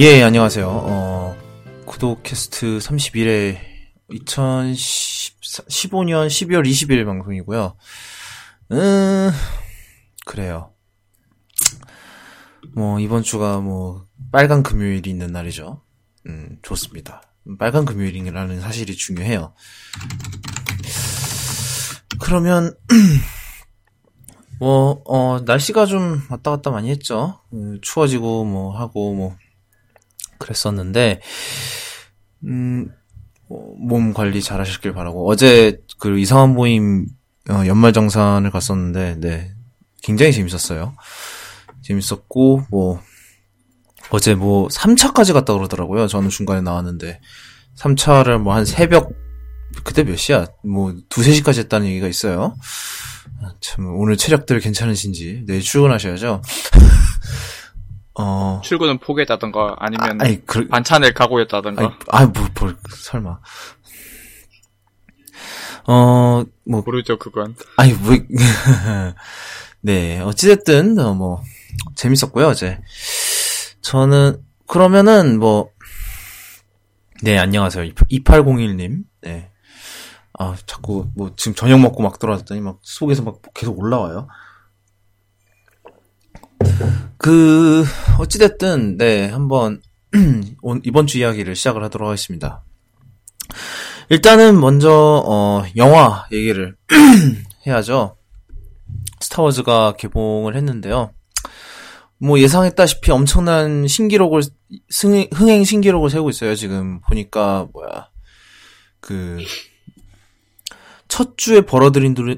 예, 안녕하세요. 구독캐스트 31회 2015년 12월 20일 방송이고요. 그래요. 뭐 이번 주가 뭐 빨간 금요일이 있는 날이죠. 좋습니다. 빨간 금요일이라는 사실이 중요해요. 그러면 뭐 날씨가 좀 왔다 갔다 많이 했죠. 추워지고 뭐 하고 뭐 그랬었는데 몸 관리 잘 하시길 바라고. 어제 그 이상한 모임 연말 정산을 갔었는데 네. 굉장히 재밌었어요. 재밌었고 뭐 어제 뭐 3차까지 갔다 그러더라고요. 저는 중간에 나왔는데 3차를 뭐 한 새벽 그때 몇 시야? 뭐 2-3시까지 했다는 얘기가 있어요. 참 오늘 체력들 괜찮으신지 내일 출근하셔야죠. 출근은 포기했다던가 아니면 반찬을 각오했다던가. 뭐 설마. 뭐 모르죠 그건. 네, 어찌됐든 뭐 재밌었고요 어제. 저는 그러면은 뭐 네, 안녕하세요. 2801님. 네. 아, 자꾸 뭐 지금 저녁 먹고 막 들어왔더니 막 속에서 막 계속 올라와요. 그 어찌됐든 네, 한번 이번 주 이야기를 시작을 하도록 하겠습니다. 일단은 먼저 영화 얘기를 해야죠. 스타워즈가 개봉을 했는데요. 뭐 예상했다시피 엄청난 신기록을 흥행 신기록을 세우고 있어요. 지금 보니까 그 첫 주에 벌어들인 돈을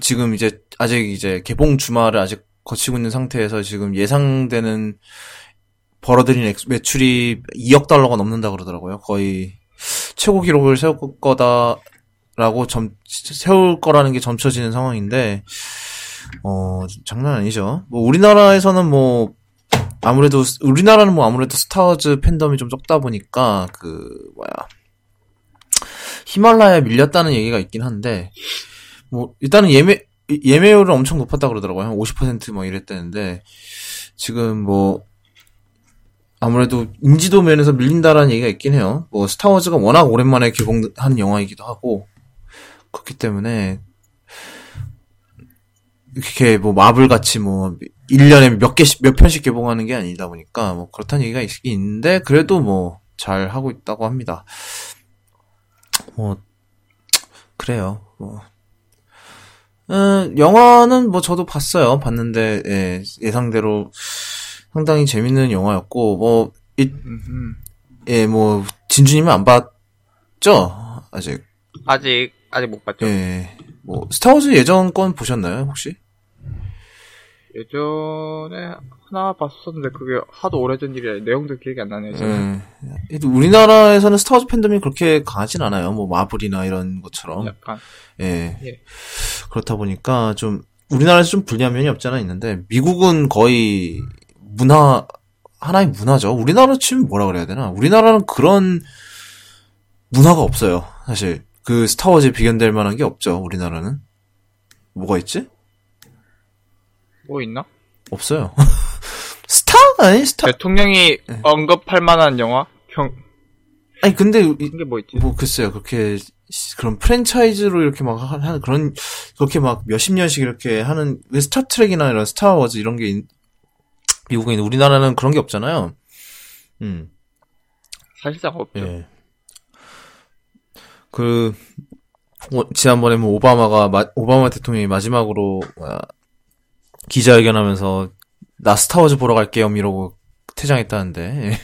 지금 이제 아직 이제 개봉 주말을 아직 거치고 있는 상태에서 지금 예상되는 벌어들인 매출이 2억 달러가 넘는다 그러더라고요. 거의 최고 기록을 세울 거다라고 세울 거라는 게 점쳐지는 상황인데 장난 아니죠. 뭐, 우리나라에서는 뭐, 우리나라는 스타워즈 팬덤이 좀 적다 보니까, 히말라야에 밀렸다는 얘기가 있긴 한데, 뭐, 일단은 예매율은 엄청 높았다 그러더라고요. 한 50% 막 이랬다는데, 지금 뭐, 아무래도 인지도 면에서 밀린다라는 얘기가 있긴 해요. 뭐, 스타워즈가 워낙 오랜만에 개봉한 영화이기도 하고, 그렇기 때문에, 이렇게 뭐 마블 같이 뭐 1년에 몇 개씩 몇 편씩 개봉하는 게 아니다 보니까 뭐 그렇다는 얘기가 있긴 있는데 그래도 뭐 잘 하고 있다고 합니다. 뭐 그래요. 뭐 영화는 뭐 저도 봤어요. 봤는데 예, 예상대로 상당히 재밌는 영화였고 뭐 예, 뭐 진주님은 안 봤죠? 아직 못 봤죠. 예. 뭐 스타워즈 예전 건 보셨나요 혹시? 예전에 하나 봤었는데 그게 하도 오래전 일이라 내용도 기억이 안 나네요. 지금. 우리나라에서는 스타워즈 팬덤이 그렇게 강하진 않아요. 뭐 마블이나 이런 것처럼. 약간. 예. 그렇다 보니까 좀 우리나라에서 좀 불리한 면이 없잖아 있는데 미국은 거의 하나의 문화죠. 우리나라 치면 뭐라 그래야 되나? 우리나라는 그런 문화가 없어요. 사실. 그 스타워즈에 비견될 만한 게 없죠. 우리나라는 뭐가 있지? 뭐 있나? 없어요. 스타 대통령이 네. 언급할 만한 영화? 아니 근데 이게 뭐 있지? 뭐 글쎄요. 그렇게 그런 프랜차이즈로 이렇게 막 하는 그런 그렇게 막 몇십 년씩 이렇게 하는 왜 스타트랙이나 이런 스타워즈 이런 게 미국에 있는 우리나라는 그런 게 없잖아요. 사실상 없죠. 예. 지난번에 뭐 오바마 대통령이 마지막으로 기자회견하면서 나 스타워즈 보러 갈게요 이러고 퇴장했다는데.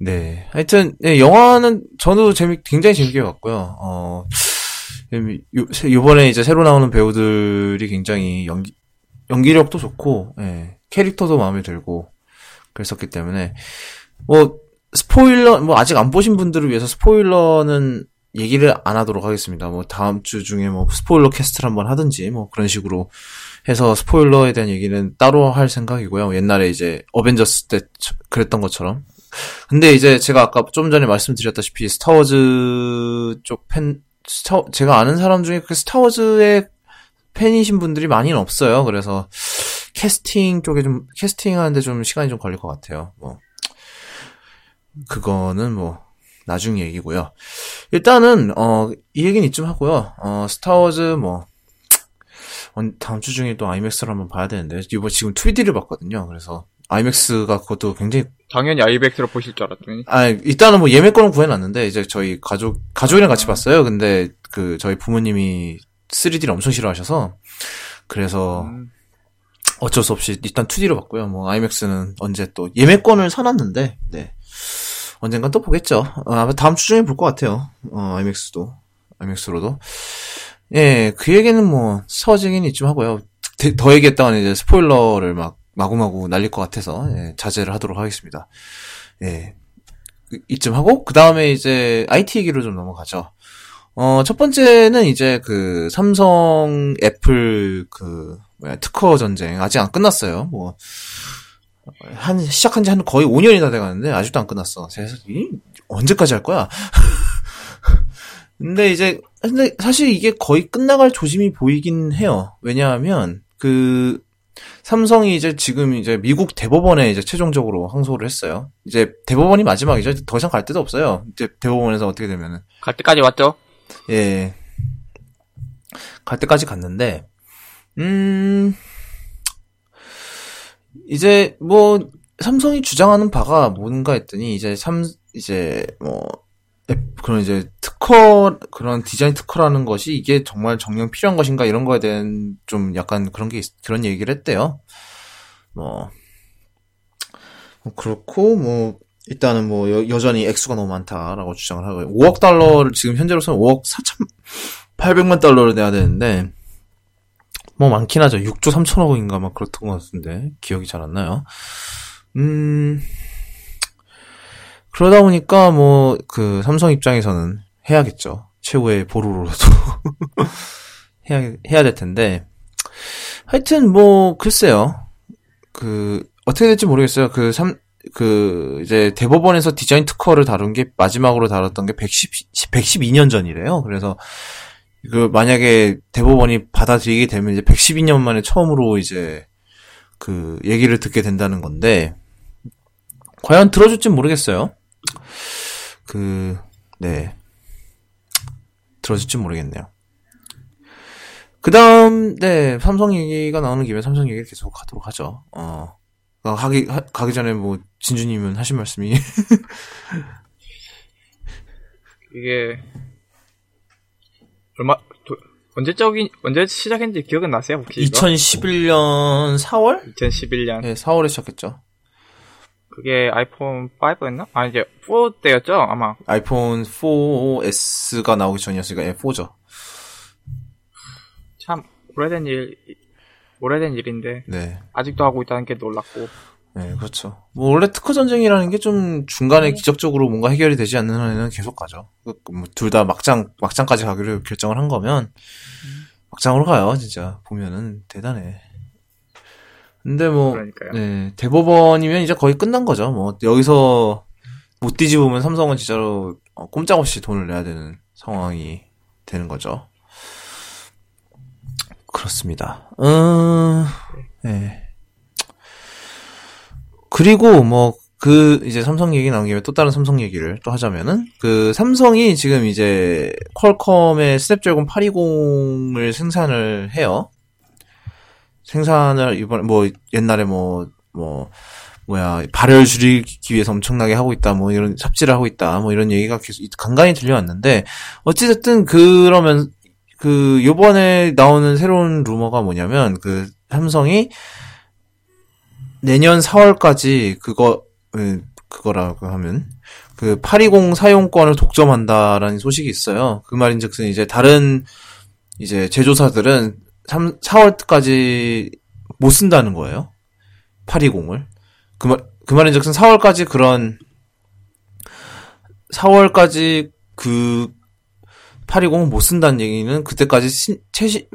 네. 하여튼 네, 영화는 저도 굉장히 재밌게 봤고요. 요번에 이제 새로 나오는 배우들이 굉장히 연기력도 좋고 예, 캐릭터도 마음에 들고 그랬었기 때문에 뭐 스포일러, 뭐, 아직 안 보신 분들을 위해서 스포일러는 얘기를 안 하도록 하겠습니다. 뭐, 다음 주 중에 뭐, 스포일러 캐스트를 한번 하든지, 뭐, 그런 식으로 해서 스포일러에 대한 얘기는 따로 할 생각이고요. 옛날에 이제, 어벤져스 때 그랬던 것처럼. 근데 이제 제가 아까 좀 전에 말씀드렸다시피, 스타워즈 쪽 제가 아는 사람 중에 그렇게 스타워즈의 팬이신 분들이 많이는 없어요. 그래서, 캐스팅 쪽에 좀, 캐스팅하는데 좀 시간이 좀 걸릴 것 같아요. 뭐, 그거는 뭐, 나중 얘기고요. 일단은, 이 얘기는 이쯤 하고요. 스타워즈 뭐, 다음 주 중에 또 IMAX를 한번 봐야 되는데, 이번 지금 2D를 봤거든요. 그래서, IMAX가 그것도 굉장히. 당연히 IMAX로 보실 줄 알았더니. 아, 일단은 뭐 예매권은 구해놨는데, 이제 저희 가족이랑 같이 봤어요. 근데, 저희 부모님이 3D를 엄청 싫어하셔서, 그래서, 어쩔 수 없이 일단 2D로 봤고요. 뭐, IMAX는 언제 또, 예매권을 사놨는데, 네. 언젠간 또 보겠죠. 아마 다음 주 중에 볼 것 같아요. IMAX로도. 예, 그 얘기는 뭐, 서지긴 이쯤 하고요. 더 얘기했다가는 이제 스포일러를 막, 마구마구 날릴 것 같아서, 예, 자제를 하도록 하겠습니다. 예. 이쯤 하고, 그 다음에 이제, IT 얘기로 좀 넘어가죠. 첫 번째는 이제 삼성, 애플, 특허 전쟁. 아직 안 끝났어요. 뭐, 시작한 지 거의 5년이나 돼가는데, 아직도 안 끝났어. 언제까지 할 거야? 근데 사실 이게 거의 끝나갈 조짐이 보이긴 해요. 왜냐하면, 삼성이 지금 미국 대법원에 최종적으로 항소를 했어요. 이제 대법원이 마지막이죠. 더 이상 갈 데도 없어요. 이제 대법원에서 어떻게 되면은. 갈 때까지 왔죠? 예. 갈 때까지 갔는데, 이제 뭐, 삼성이 주장하는 바가 뭔가 했더니, 그런 디자인 특허라는 것이 이게 정말 정녕 필요한 것인가 이런 거에 대한 좀 약간 그런 얘기를 했대요. 그렇고, 일단은 여전히 액수가 너무 많다라고 주장을 하고요. $5억, 지금 현재로서는 $5억 4,800만 내야 되는데, 많긴 하죠. 6조 3천억인가 막 그렇던 것 같은데, 기억이 잘 안 나요. 그러다 보니까 삼성 입장에서는 해야겠죠. 최후의 보루로라도 해야 될 텐데. 하여튼 글쎄요. 어떻게 될지 모르겠어요. 대법원에서 디자인 특허를 다룬 게 마지막으로 다뤘던 게 112년 전이래요. 그래서 만약에 대법원이 받아들이게 되면 이제 112년 만에 처음으로 얘기를 듣게 된다는 건데, 과연 들어줄진 모르겠어요. 네. 들어줄진 모르겠네요. 그 다음, 네. 삼성 얘기가 나오는 김에 삼성 얘기를 계속 하도록 하죠. 가기 전에 진주님은 하신 말씀이. 이게, 언제 시작했는지 기억은 나세요? 혹시? 2011년 4월? 2011년. 네, 4월에 시작했죠. 그게 아이폰 5였나? 아니, 이제 4 때였죠, 아마. 아이폰 4S가 나오기 전이었으니까, 4죠. 참, 오래된 일인데. 네. 아직도 하고 있다는 게 놀랍고. 네, 그렇죠. 원래 특허 전쟁이라는 게 좀 중간에 기적적으로 뭔가 해결이 되지 않는 한에는 계속 가죠. 둘 다 막장까지 가기로 결정을 한 거면, 막장으로 가요, 진짜. 보면은, 대단해. 근데 그러니까요. 네, 대법원이면 이제 거의 끝난 거죠. 여기서 못 뒤집으면 삼성은 진짜로 꼼짝없이 돈을 내야 되는 상황이 되는 거죠. 그렇습니다. 네. 그리고 삼성 얘기 나온 김에 또 다른 삼성 얘기를 또 하자면은, 삼성이 지금 퀄컴의 스냅드래곤 820을 생산을 해요. 생산을 이번에 옛날에 발열 줄이기 위해서 엄청나게 하고 있다, 이런 삽질을 하고 있다, 이런 얘기가 계속 간간히 들려왔는데, 어찌됐든 그러면 요번에 나오는 새로운 루머가 뭐냐면, 삼성이 내년 4월까지 그거라고 하면 820 사용권을 독점한다라는 소식이 있어요. 그 말인즉슨 다른 제조사들은 4월까지 못 쓴다는 거예요. 820을. 그 말인즉슨 4월까지 820을 못 쓴다는 얘기는 그때까지 최신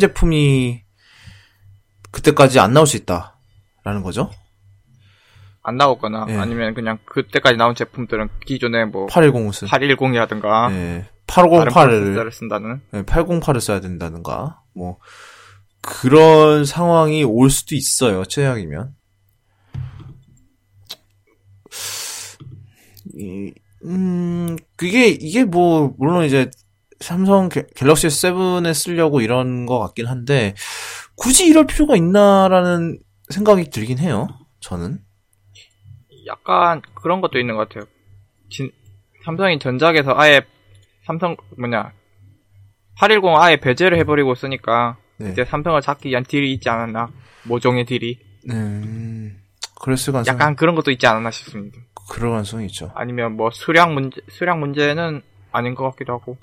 제품이 그때까지 안 나올 수 있다라는 거죠. 안 나오거나, 네. 아니면 그냥 그때까지 나온 제품들은 기존에 810이라든가, 네. 808을 쓴다는, 네, 808을 써야 된다든가, 그런 상황이 올 수도 있어요. 최악이면. 그게, 이게 뭐, 물론 이제, 삼성 갤럭시 S7에 쓰려고 이런 것 같긴 한데, 굳이 이럴 필요가 있나라는 생각이 들긴 해요, 저는. 약간, 그런 것도 있는 것 같아요. 삼성이 전작에서 아예, 삼성 810 아예 배제를 해버리고 쓰니까, 네. 이제 삼성을 잡기 위한 딜이 있지 않았나, 모종의 딜이. 그랬을 가능성. 약간 그런 것도 있지 않았나 싶습니다. 그럴 가능성이 있죠. 아니면 뭐 수량 문제는 아닌 것 같기도 하고.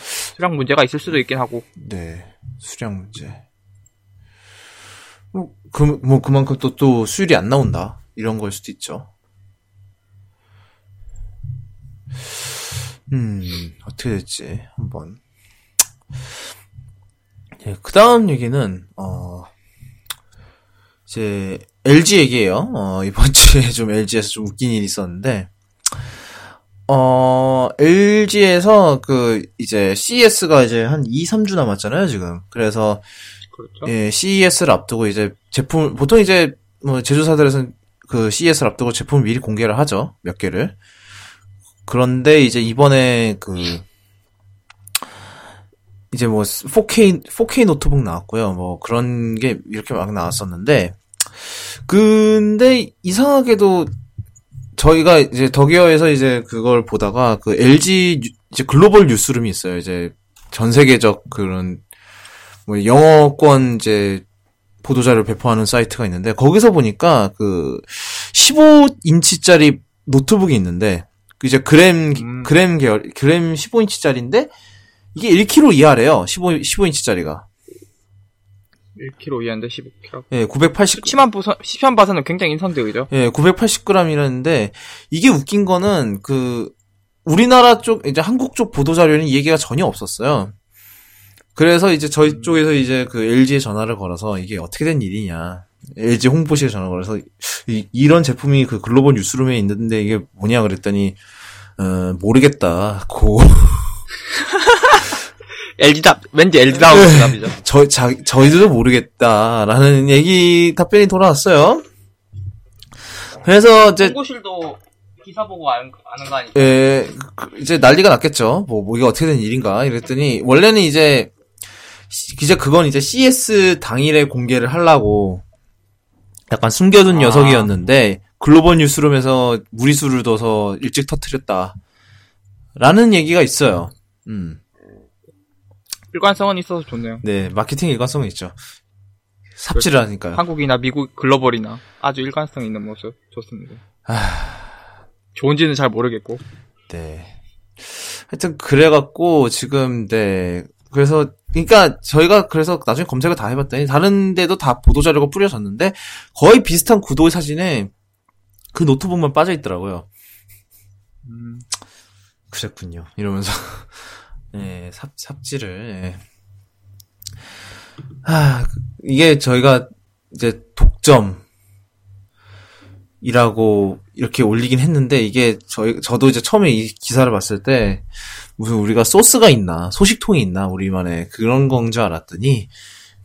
수량 문제가 있을 수도 있긴 하고. 네. 수량 문제. 뭐 그만큼 또 수율이 안 나온다. 이런 걸 수도 있죠. 어떻게 될지 한번. 네, 그다음 얘기는 이제 LG 얘기예요. 이번 주에 좀 LG에서 좀 웃긴 일이 있었는데, LG에서 이제 CES가 이제 한 2-3주 남았잖아요, 지금. 그래서, 그렇죠? 예, CES를 앞두고 이제 제품, 보통 이제 뭐 제조사들에서는 그 CES를 앞두고 제품을 미리 공개를 하죠, 몇 개를. 그런데 이제 이번에 이제 뭐 4K 노트북 나왔고요. 뭐 그런 게 이렇게 막 나왔었는데, 근데 이상하게도 저희가 이제 더기어에서 이제 그걸 보다가 그 LG 이제 글로벌 뉴스룸이 있어요. 이제 전 세계적 그런 뭐 영어권 이제 보도자를 배포하는 사이트가 있는데, 거기서 보니까 그 15인치짜리 노트북이 있는데, 이제 그램 계열, 그램 15인치짜리인데 이게 1kg 이하래요. 15인치짜리가. 1kg 이하인데 15kg. 예, 980. 시판 봐서는 굉장히 인상적이죠. 예, 980g이라는데 이게 웃긴 거는 그 우리나라 쪽 이제 한국 쪽 보도 자료에는 이 얘기가 전혀 없었어요. 그래서 이제 저희 쪽에서 이제 그 LG에 전화를 걸어서 이게 어떻게 된 일이냐, LG 홍보실에 전화 걸어서 이런 제품이 그 글로벌 뉴스룸에 있는데 이게 뭐냐 그랬더니 모르겠다. 고. LG답, 왠지 LG답 답이죠. 저희들도 모르겠다라는 얘기 답변이 돌아왔어요. 그래서 이제 홍보실도 기사 보고 아는 거 아니죠? 예, 이제 난리가 났겠죠. 뭐 이게 어떻게 된 일인가 이랬더니, 원래는 이제 그건 이제 CS 당일에 공개를 하려고 약간 숨겨둔 녀석이었는데 글로벌 뉴스룸에서 무리수를 둬서 일찍 터뜨렸다라는 얘기가 있어요. 일관성은 있어서 좋네요. 네, 마케팅 일관성은 있죠. 삽질을 하니까요. 한국이나 미국 글로벌이나 아주 일관성 있는 모습 좋습니다. 좋은지는 잘 모르겠고. 네. 하여튼 그래갖고 지금 그래서 그러니까 저희가 그래서 나중에 검색을 다 해봤더니 다른 데도 다 보도자료가 뿌려졌는데 거의 비슷한 구도의 사진에 그 노트북만 빠져있더라고요. 그랬군요. 이러면서. 예, 삽질을. 예. 이게 저희가 이제 독점이라고 이렇게 올리긴 했는데, 이게 저도 이제 처음에 이 기사를 봤을 때 무슨 우리가 소스가 있나, 소식통이 있나, 우리만의 그런 건 줄 알았더니,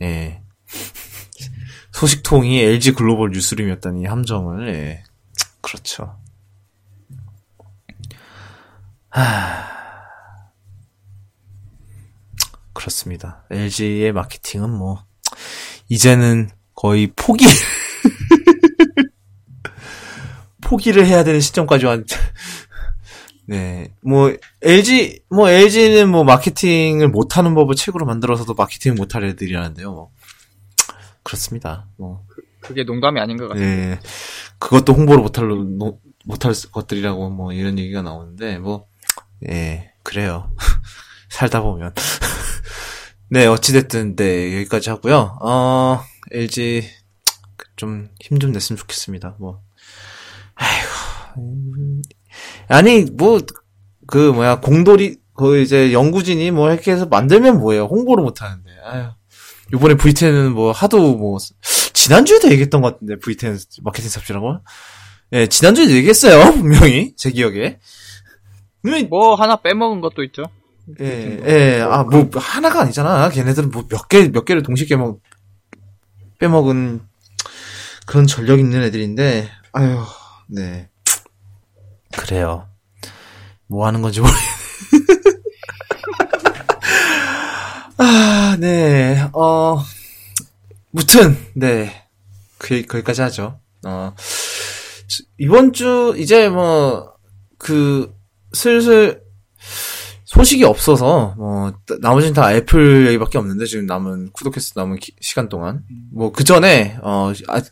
예. 소식통이 LG 글로벌 뉴스룸이었다니 함정을, 예. 그렇죠. 그렇습니다. LG의 마케팅은 뭐 이제는 거의 포기를 해야 되는 시점까지 네, 뭐 LG는 뭐 마케팅을 못하는 법을 책으로 만들어서도 마케팅을 못할 애들이라는데요. 뭐 그렇습니다. 뭐 그게 농담이 아닌 것 같아요. 네, 그것도 홍보를 못할 것들이라고 뭐 이런 얘기가 나오는데 뭐 예, 그래요. 살다 보면. 네, 어찌됐든, 네, 여기까지 하고요. LG, 힘 좀 냈으면 좋겠습니다, 뭐. 아이고. 아니, 공돌이, 이제 연구진이 뭐 이렇게 해서 만들면 뭐예요? 홍보를 못 하는데, 아유. 요번에 V10은 지난주에도 얘기했던 것 같은데, V10 마케팅 삽질하고. 예, 지난주에도 얘기했어요, 분명히. 제 기억에. 하나 빼먹은 것도 있죠. 예, 예, 아, 뭐, 하나가 아니잖아. 걔네들은 뭐 몇 개를 동시에 빼먹은 그런 전력 있는 애들인데, 아유, 네. 그래요. 뭐 하는 건지 모르겠네. 아, 네, 무튼, 네. 거기까지 하죠. 이번 주, 이제 뭐, 슬슬, 소식이 없어서 뭐 나머지는 다 애플 얘기밖에 없는데 지금 남은 쿠도캐스트 남은 시간 동안 뭐 그 전에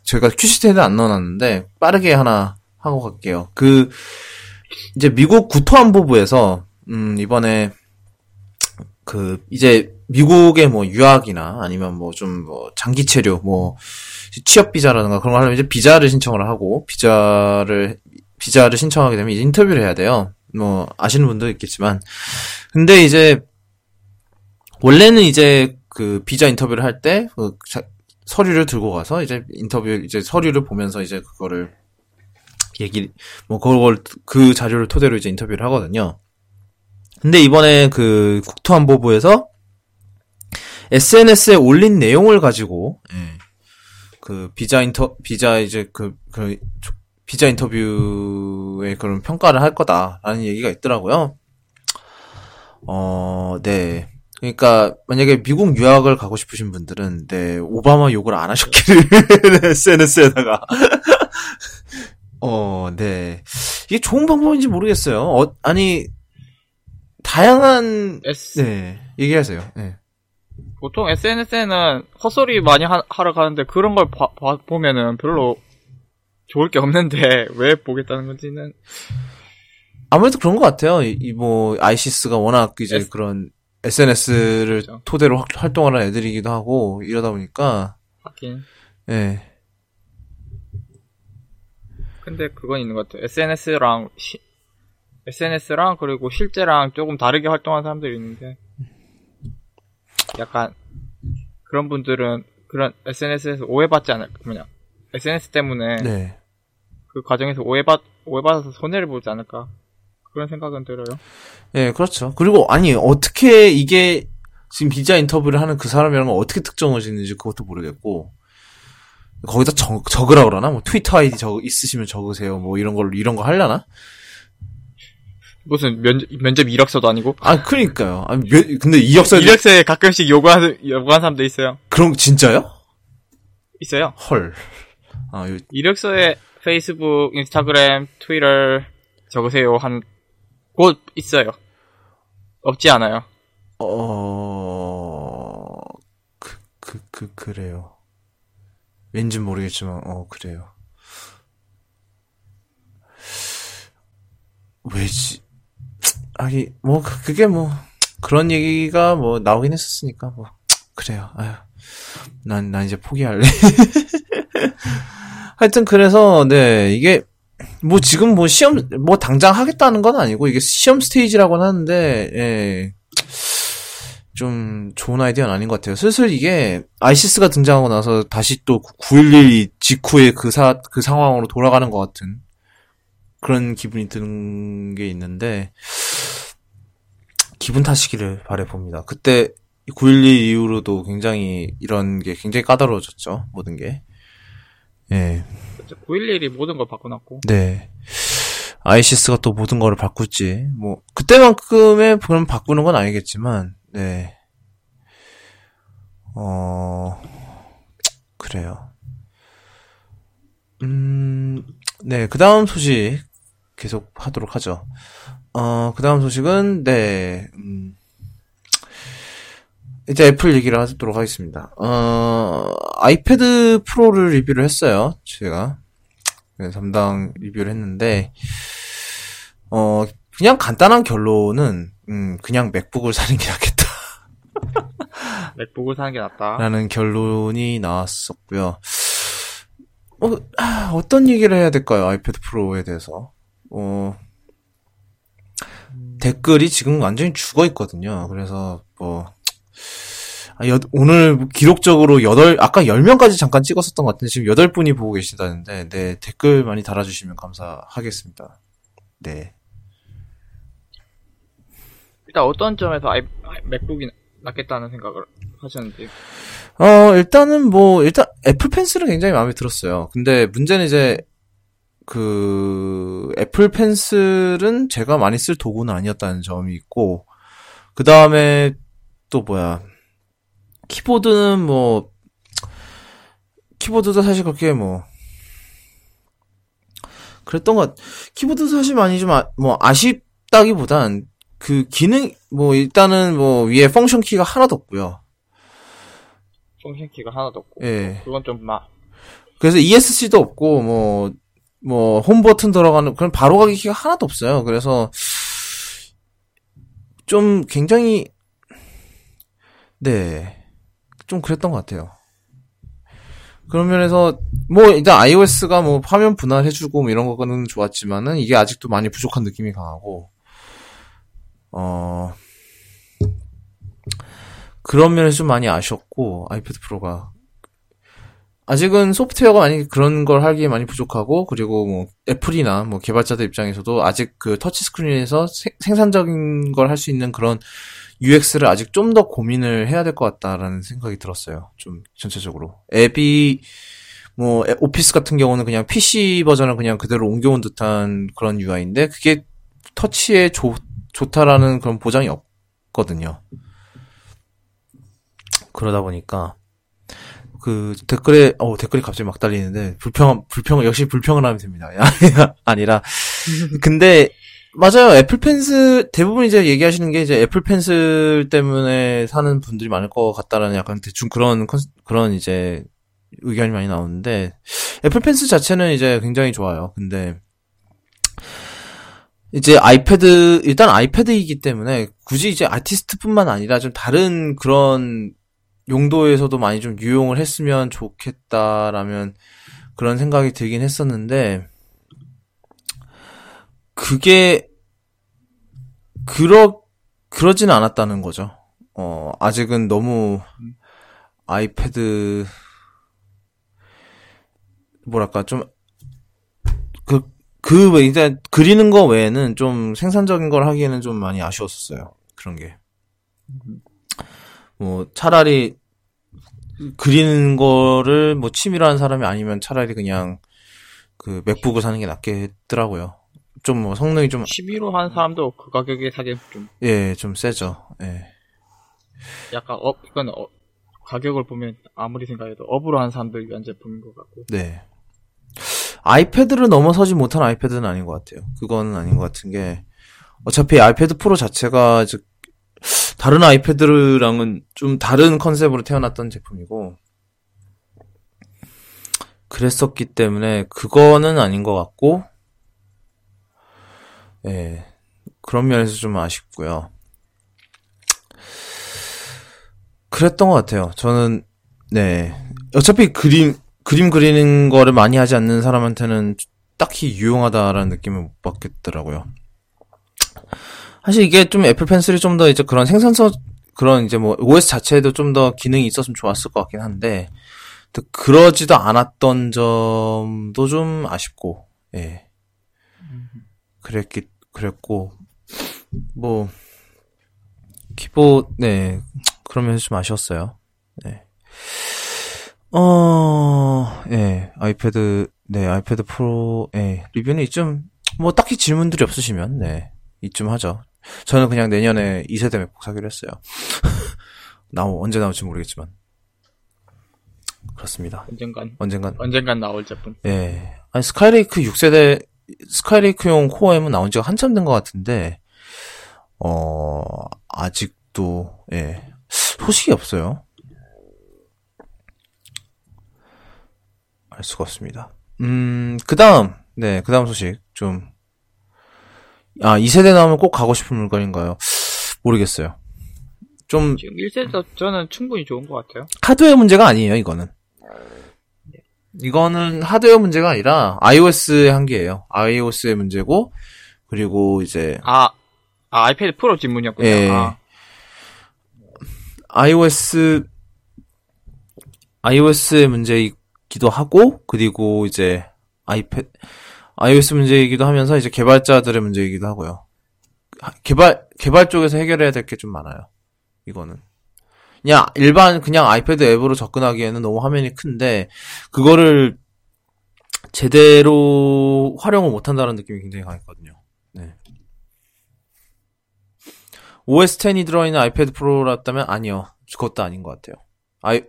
저희가 큐시트에는 안 넣어놨는데 빠르게 하나 하고 갈게요. 그 이제 미국 국토안보부에서 이번에 그 이제 미국의 뭐 유학이나 아니면 뭐 좀 뭐 장기 체류 뭐 취업 비자라든가 그런 거 하려면 이제 비자를 신청을 하고 비자를 신청하게 되면 이제 인터뷰를 해야 돼요. 뭐 아시는 분도 있겠지만, 근데 이제 원래는 이제 그 비자 인터뷰를 할 때 그 서류를 들고 가서 이제 이제 서류를 보면서 이제 그거를 그 자료를 토대로 이제 인터뷰를 하거든요. 근데 이번에 그 국토안보부에서 SNS에 올린 내용을 가지고 그 비자 인터뷰에 그런 평가를 할 거다라는 얘기가 있더라고요. 네. 그러니까 만약에 미국 유학을 가고 싶으신 분들은 네, 오바마 욕을 안 하셨기를 SNS에다가 네. 이게 좋은 방법인지 모르겠어요. 아니 다양한 네. 얘기하세요. 네. 보통 SNS에는 헛소리 많이 하러 가는데 그런 걸 보면은 별로 좋을 게 없는데 왜 보겠다는 건지는 아무래도 그런 것 같아요. 뭐 아이시스가 워낙 이제 그런 SNS를 그렇죠. 토대로 활동하는 애들이기도 하고 이러다 보니까 하긴. 네. 근데 그건 있는 것 같아요. SNS랑 그리고 실제랑 조금 다르게 활동하는 사람들이 있는데 약간 그런 분들은 그런 SNS에서 오해받지 않을까 그냥. SNS 때문에 네. 그 과정에서 오해받아서 손해를 보지 않을까 그런 생각은 들어요. 네, 그렇죠. 그리고 아니 어떻게 이게 지금 비자 인터뷰를 하는 그 사람이라는 걸 어떻게 특정을 짓는지 그것도 모르겠고 거기다 적으라 그러나 뭐 트위터 아이디 있으시면 적으세요 뭐 이런 거 하려나? 무슨 면접 이력서도 아니고? 아 그러니까요. 아니, 근데 이력서에 가끔씩 요구한 사람도 있어요. 그럼 진짜요? 있어요. 헐. 이력서에 페이스북, 인스타그램, 트위터 적으세요 한 곳 있어요. 없지 않아요. 그래요. 왠진 모르겠지만 그래요. 왜지? 아니 뭐 그게 뭐 그런 얘기가 뭐 나오긴 했었으니까 뭐 그래요. 아휴. 난 이제 포기할래. 하여튼 그래서 네 이게 뭐 지금 뭐 시험 뭐 당장 하겠다는 건 아니고 이게 시험 스테이지라고는 하는데 예, 좀 좋은 아이디어는 아닌 것 같아요. 슬슬 이게 아이시스가 등장하고 나서 다시 또 9.11 직후의 그 상황으로 돌아가는 것 같은 그런 기분이 드는 게 있는데 기분 탓이기를 바라봅니다. 그때 9.12 이후로도 굉장히 이런 게 굉장히 까다로워졌죠. 모든 게. 예. 9.11이 모든 걸 바꿔놨고. 네. 아이시스가 또 모든 거를 바꿀지. 뭐 그때만큼의 그럼 바꾸는 건 아니겠지만 네. 그래요. 네. 그다음 소식 계속 하도록 하죠. 그다음 소식은 네. 이제 애플 얘기를 하도록 하겠습니다. 아이패드 프로를 리뷰를 했어요. 제가. 담당 리뷰를 했는데, 그냥 간단한 결론은, 그냥 맥북을 사는 게 낫겠다. 맥북을 사는 게 낫다. 라는 결론이 나왔었고요. 어떤 얘기를 해야 될까요? 아이패드 프로에 대해서. 댓글이 지금 완전히 죽어 있거든요. 그래서, 뭐, 오늘 기록적으로 아까 10명까지 잠깐 찍었었던 것 같은데 지금 8분이 보고 계시다는데 네, 댓글 많이 달아주시면 감사하겠습니다. 네. 일단 어떤 점에서 맥북이 낫겠다는 생각을 하셨는지. 일단은 뭐, 애플 펜슬은 굉장히 마음에 들었어요. 근데 문제는 이제, 애플 펜슬은 제가 많이 쓸 도구는 아니었다는 점이 있고, 그 다음에 또 뭐야, 키보드는 뭐, 키보드도 사실 그렇게 뭐, 그랬던 것, 키보드도 사실 많이 좀 아쉽다기보단, 기능, 뭐, 일단은 뭐, 위에 펑션 키가 하나도 없고요. 펑션 키가 하나도 없고. 예. 그건 좀 그래서 ESC도 없고, 뭐, 홈 버튼 들어가는, 그런 바로 가기 키가 하나도 없어요. 그래서, 좀 굉장히, 네. 좀 그랬던 것 같아요. 그런 면에서, 뭐, 일단 iOS가 뭐, 화면 분할해주고, 뭐, 이런 거는 좋았지만은, 이게 아직도 많이 부족한 느낌이 강하고, 그런 면에서 좀 많이 아쉬웠고, 아이패드 프로가. 아직은 소프트웨어가 많이 그런 걸 하기에 많이 부족하고, 그리고 뭐, 애플이나 뭐, 개발자들 입장에서도 아직 터치스크린에서 생산적인 걸 할 수 있는 그런 UX를 아직 좀 더 고민을 해야 될 것 같다라는 생각이 들었어요. 좀, 전체적으로. 앱이, 뭐, 오피스 같은 경우는 그냥 PC 버전을 그냥 그대로 옮겨온 듯한 그런 UI인데, 그게 터치에 좋다라는 그런 보장이 없거든요. 그러다 보니까 댓글에 댓글이 갑자기 막 달리는데 불평을 하면 됩니다. 아니라 근데 맞아요. 애플 펜슬 대부분 이제 얘기하시는 게 이제 애플 펜슬 때문에 사는 분들이 많을 것 같다라는 약간 대충 그런 이제 의견이 많이 나오는데 애플 펜슬 자체는 이제 굉장히 좋아요. 근데 이제 아이패드이기 때문에 굳이 이제 아티스트뿐만 아니라 좀 다른 그런 용도에서도 많이 좀 유용을 했으면 좋겠다라면 그런 생각이 들긴 했었는데 그게 그러진 않았다는 거죠. 아직은 너무 아이패드 뭐랄까 좀 일단 그리는 거 외에는 좀 생산적인 걸 하기에는 좀 많이 아쉬웠었어요. 그런 게. 뭐 차라리 그리는 거를 뭐 취미로 하는 사람이 아니면 차라리 그냥 맥북을 사는 게 낫겠더라고요. 좀 뭐 성능이 좀 취미로 하는 사람도 그 가격에 사긴 좀 예, 좀 세죠. 예. 약간 이건 가격을 보면 아무리 생각해도 업으로 하는 사람들 위한 제품인 것 같고. 네. 아이패드를 넘어서지 못한 아이패드는 아닌 것 같아요. 그건 아닌 것 같은 게 어차피 아이패드 프로 자체가 다른 아이패드랑은 좀 다른 컨셉으로 태어났던 제품이고 그랬었기 때문에 그거는 아닌 것 같고 예, 그런 면에서 좀 아쉽고요. 그랬던 것 같아요. 저는 네 어차피 그림 그리는 거를 많이 하지 않는 사람한테는 딱히 유용하다라는 느낌을 못 받겠더라고요. 사실 이게 좀 애플 펜슬이 좀 더 이제 그런 그런 이제 뭐 OS 자체에도 좀 더 기능이 있었으면 좋았을 것 같긴 한데, 그러지도 않았던 점도 좀 아쉽고, 예. 그랬고, 뭐, 네. 그러면서 좀 아쉬웠어요. 네. 예, 아이패드 프로, 예, 리뷰는 이쯤, 뭐, 딱히 질문들이 없으시면, 네, 이쯤 하죠. 저는 그냥 내년에 2세대 맥북 사기로 했어요. 언제 나올지 모르겠지만. 그렇습니다. 언젠간 나올 제품. 예. 아니, 스카이레이크 6세대, 스카이레이크용 코어 M은 나온 지가 한참 된 것 같은데, 아직도, 예, 소식이 없어요. 알 수가 없습니다. 그 다음 소식, 좀. 2세대 나오면 꼭 가고 싶은 물건인가요? 모르겠어요. 좀. 지금 1세대 저는 충분히 좋은 것 같아요. 하드웨어 문제가 아니에요, 이거는. 이거는 하드웨어 문제가 아니라, iOS의 한계예요. iOS의 문제고, 그리고 이제. 아이패드 프로 질문이었군요. 예. iOS의 문제, 기도 하고 그리고 이제 iOS 문제이기도 하면서 이제 개발자들의 문제이기도 하고요. 개발 쪽에서 해결해야 될 게 좀 많아요. 이거는. 그냥 일반 그냥 아이패드 앱으로 접근하기에는 너무 화면이 큰데 그거를 제대로 활용을 못한다는 느낌이 굉장히 강했거든요. 네. OS X이 들어있는 아이패드 프로였다면 아니요. 그것도 아닌 것 같아요.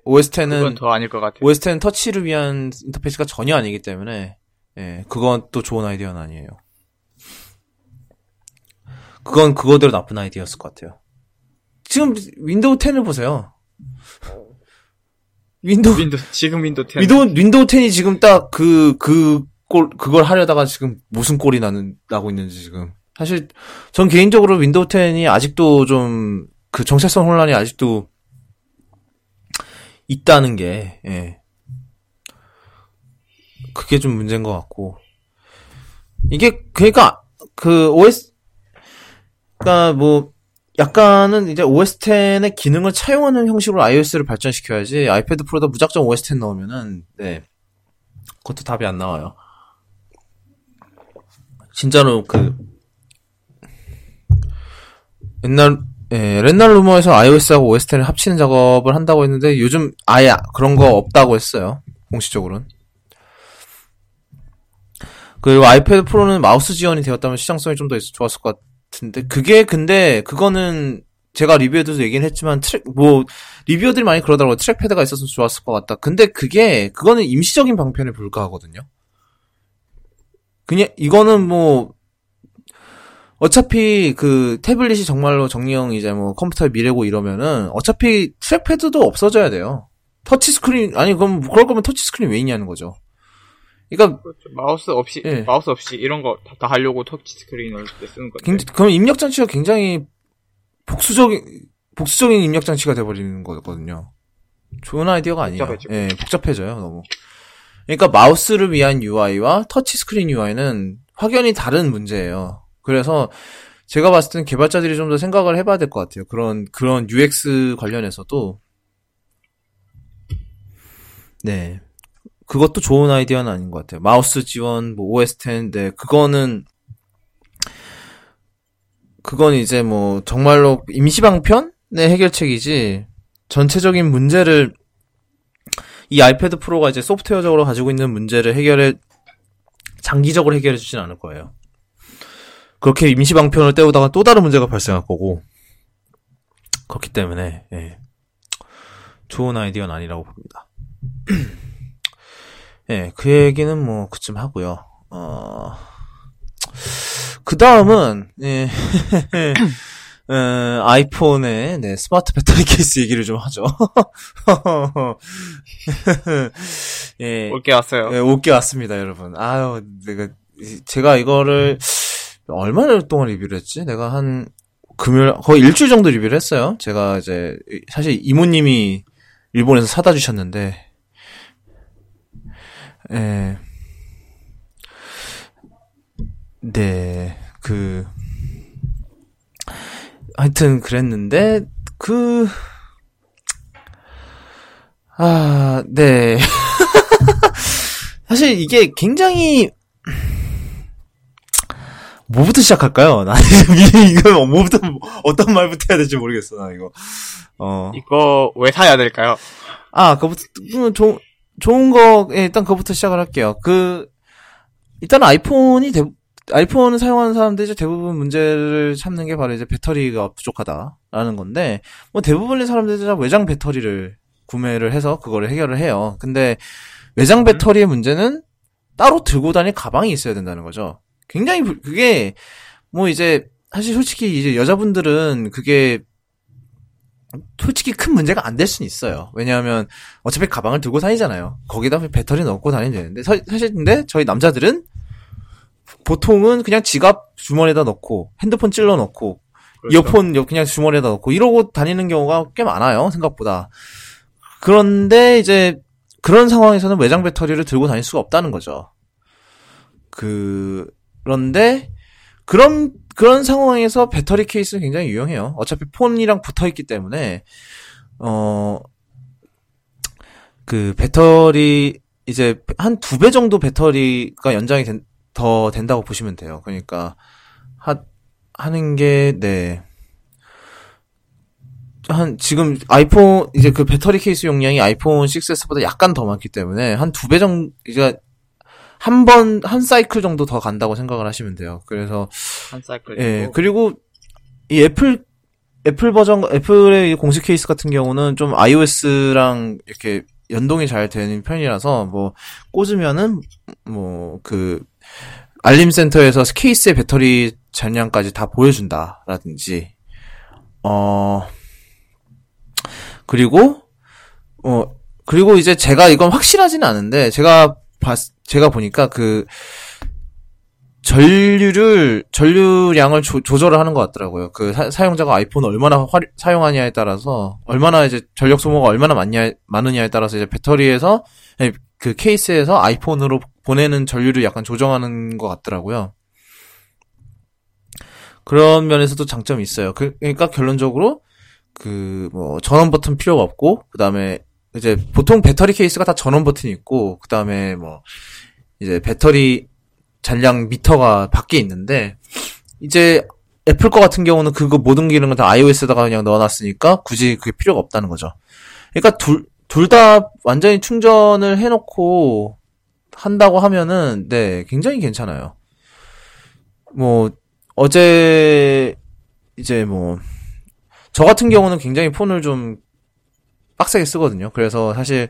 OS X는 그건 더 아닐 것 같아요. OS X는 터치를 위한 인터페이스가 전혀 아니기 때문에 예, 그건 또 좋은 아이디어는 아니에요. 그건 그거대로 나쁜 아이디어였을 것 같아요. 지금 윈도우 10을 보세요. 지금 윈도우 10. 윈도우 10이 지금 딱 그걸 하려다가 지금 무슨 꼴이 나고 있는지 지금. 사실, 전 개인적으로 윈도우 10이 아직도 좀, 그 정체성 혼란이 아직도 있다는 게, 예. 그게 좀 문제인 것 같고. 이게, 그러니까, 약간은 이제 OS X의 기능을 차용하는 형식으로 iOS를 발전시켜야지 아이패드 프로에다 무작정 OS X 넣으면은 네 그것도 답이 안 나와요. 진짜로 그 옛날 루머에서 iOS하고 OS X를 합치는 작업을 한다고 했는데 요즘 아예 그런 거 없다고 했어요. 공식적으로는. 그리고 아이패드 프로는 마우스 지원이 되었다면 시장성이 좀 더 좋았을 것 같아요. 근데 그거는 제가 리뷰에도 얘기는 했지만 리뷰어들이 많이 그러더라고요. 트랙패드가 있었으면 좋았을 것 같다. 근데 그거는 임시적인 방편에 불과하거든요. 그냥 이거는 뭐 어차피 그 태블릿이 정말로 정령 이제 뭐 컴퓨터의 미래고 이러면은 어차피 트랙패드도 없어져야 돼요. 터치스크린 아니 그럼 그럴 거면 터치스크린 왜 있냐는 거죠. 그러니까 마우스 없이 이런 거 다 하려고 터치 스크린을 쓰는 건데. 그럼 입력 장치가 굉장히 복수적인 입력 장치가 돼 버리는 거거든요. 좋은 아이디어가 아니에요. 예, 복잡해져요, 너무. 그러니까 마우스를 위한 UI와 터치 스크린 UI는 확연히 다른 문제예요. 그래서 제가 봤을 때는 개발자들이 좀 더 생각을 해 봐야 될 것 같아요. 그런 UX 관련해서도 네. 그것도 좋은 아이디어는 아닌 것 같아요. 마우스 지원, 뭐, OS X, 네, 그건 이제 뭐, 정말로 임시방편의 해결책이지, 전체적인 문제를, 이 아이패드 프로가 이제 소프트웨어적으로 가지고 있는 문제를 장기적으로 해결해주진 않을 거예요. 그렇게 임시방편을 때우다가 또 다른 문제가 발생할 거고, 그렇기 때문에, 예. 좋은 아이디어는 아니라고 봅니다. 예, 그 얘기는 뭐, 그쯤 하고요. 그 다음은, 예, 아이폰의, 네, 스마트 배터리 케이스 얘기를 좀 하죠. 예. 올게 왔어요. 예, 올게 왔습니다, 여러분. 아유, 제가 이거를, 얼마나 동안 리뷰를 했지? 내가 거의 일주일 정도 리뷰를 했어요. 제가 이제, 사실 이모님이 일본에서 사다 주셨는데, 예. 네, 하여튼 그랬는데, 네. 사실 이게 굉장히, 뭐부터 시작할까요? 나 이거 어떤 말부터 해야 될지 모르겠어, 나 이거. 이거 왜 사야 될까요? 그거부터, 좋은 거, 예, 일단 그거부터 시작을 할게요. 일단 아이폰을 사용하는 사람들이 대부분 문제를 찾는 게 바로 이제 배터리가 부족하다라는 건데, 뭐 대부분의 사람들이 다 외장 배터리를 구매를 해서 그거를 해결을 해요. 근데 외장 배터리의 문제는 따로 들고 다닐 가방이 있어야 된다는 거죠. 굉장히, 그게, 뭐 이제, 사실 솔직히 이제 여자분들은 그게, 솔직히 큰 문제가 안 될 수는 있어요. 왜냐하면 어차피 가방을 들고 다니잖아요. 거기다 배터리 넣고 다니면 되는데 사실 근데 저희 남자들은 보통은 그냥 지갑 주머니에다 넣고 핸드폰 찔러 넣고 그렇죠. 이어폰 그냥 주머니에다 넣고 이러고 다니는 경우가 꽤 많아요. 생각보다. 그런데 이제 그런 상황에서는 외장 배터리를 들고 다닐 수가 없다는 거죠. 그런데 그런 상황에서 배터리 케이스는 굉장히 유용해요. 어차피 폰이랑 붙어있기 때문에, 배터리, 이제, 한 2배 정도 배터리가 연장이 더 된다고 보시면 돼요. 그러니까, 하는 게, 네, 한 지금 아이폰 이제 그 배터리 케이스 용량이 아이폰 6S보다 약간 더 많기 때문에 한 두 배 정도 이제 한 사이클 정도 더 간다고 생각을 하시면 돼요. 그래서 한 사이클 정도. 예. 그리고 이 애플 버전 애플의 공식 케이스 같은 경우는 좀 iOS랑 이렇게 연동이 잘 되는 편이라서 뭐 꽂으면은 뭐 그 알림 센터에서 케이스의 배터리 잔량까지 다 보여준다라든지 그리고 이제 제가 이건 확실하지는 않은데 제가 보니까 그 전류량을 조절을 하는 것 같더라고요. 그 사용자가 아이폰을 얼마나 사용하냐에 따라서 얼마나 이제 전력 소모가 얼마나 많으냐에 따라서 이제 배터리에서 그 케이스에서 아이폰으로 보내는 전류를 약간 조정하는 것 같더라고요. 그런 면에서도 장점이 있어요. 그러니까 결론적으로 그 뭐 전원 버튼 필요가 없고 그다음에 이제 보통 배터리 케이스가 다 전원 버튼이 있고 그다음에 뭐 이제 배터리 잔량 미터가 밖에 있는데 이제 애플 거 같은 경우는 그거 모든 기능을 다 iOS에다가 그냥 넣어놨으니까 굳이 그게 필요가 없다는 거죠. 그러니까 둘 다 완전히 충전을 해놓고 한다고 하면은 네 굉장히 괜찮아요. 뭐 어제 이제 뭐 저 같은 경우는 굉장히 폰을 좀 빡세게 쓰거든요. 그래서 사실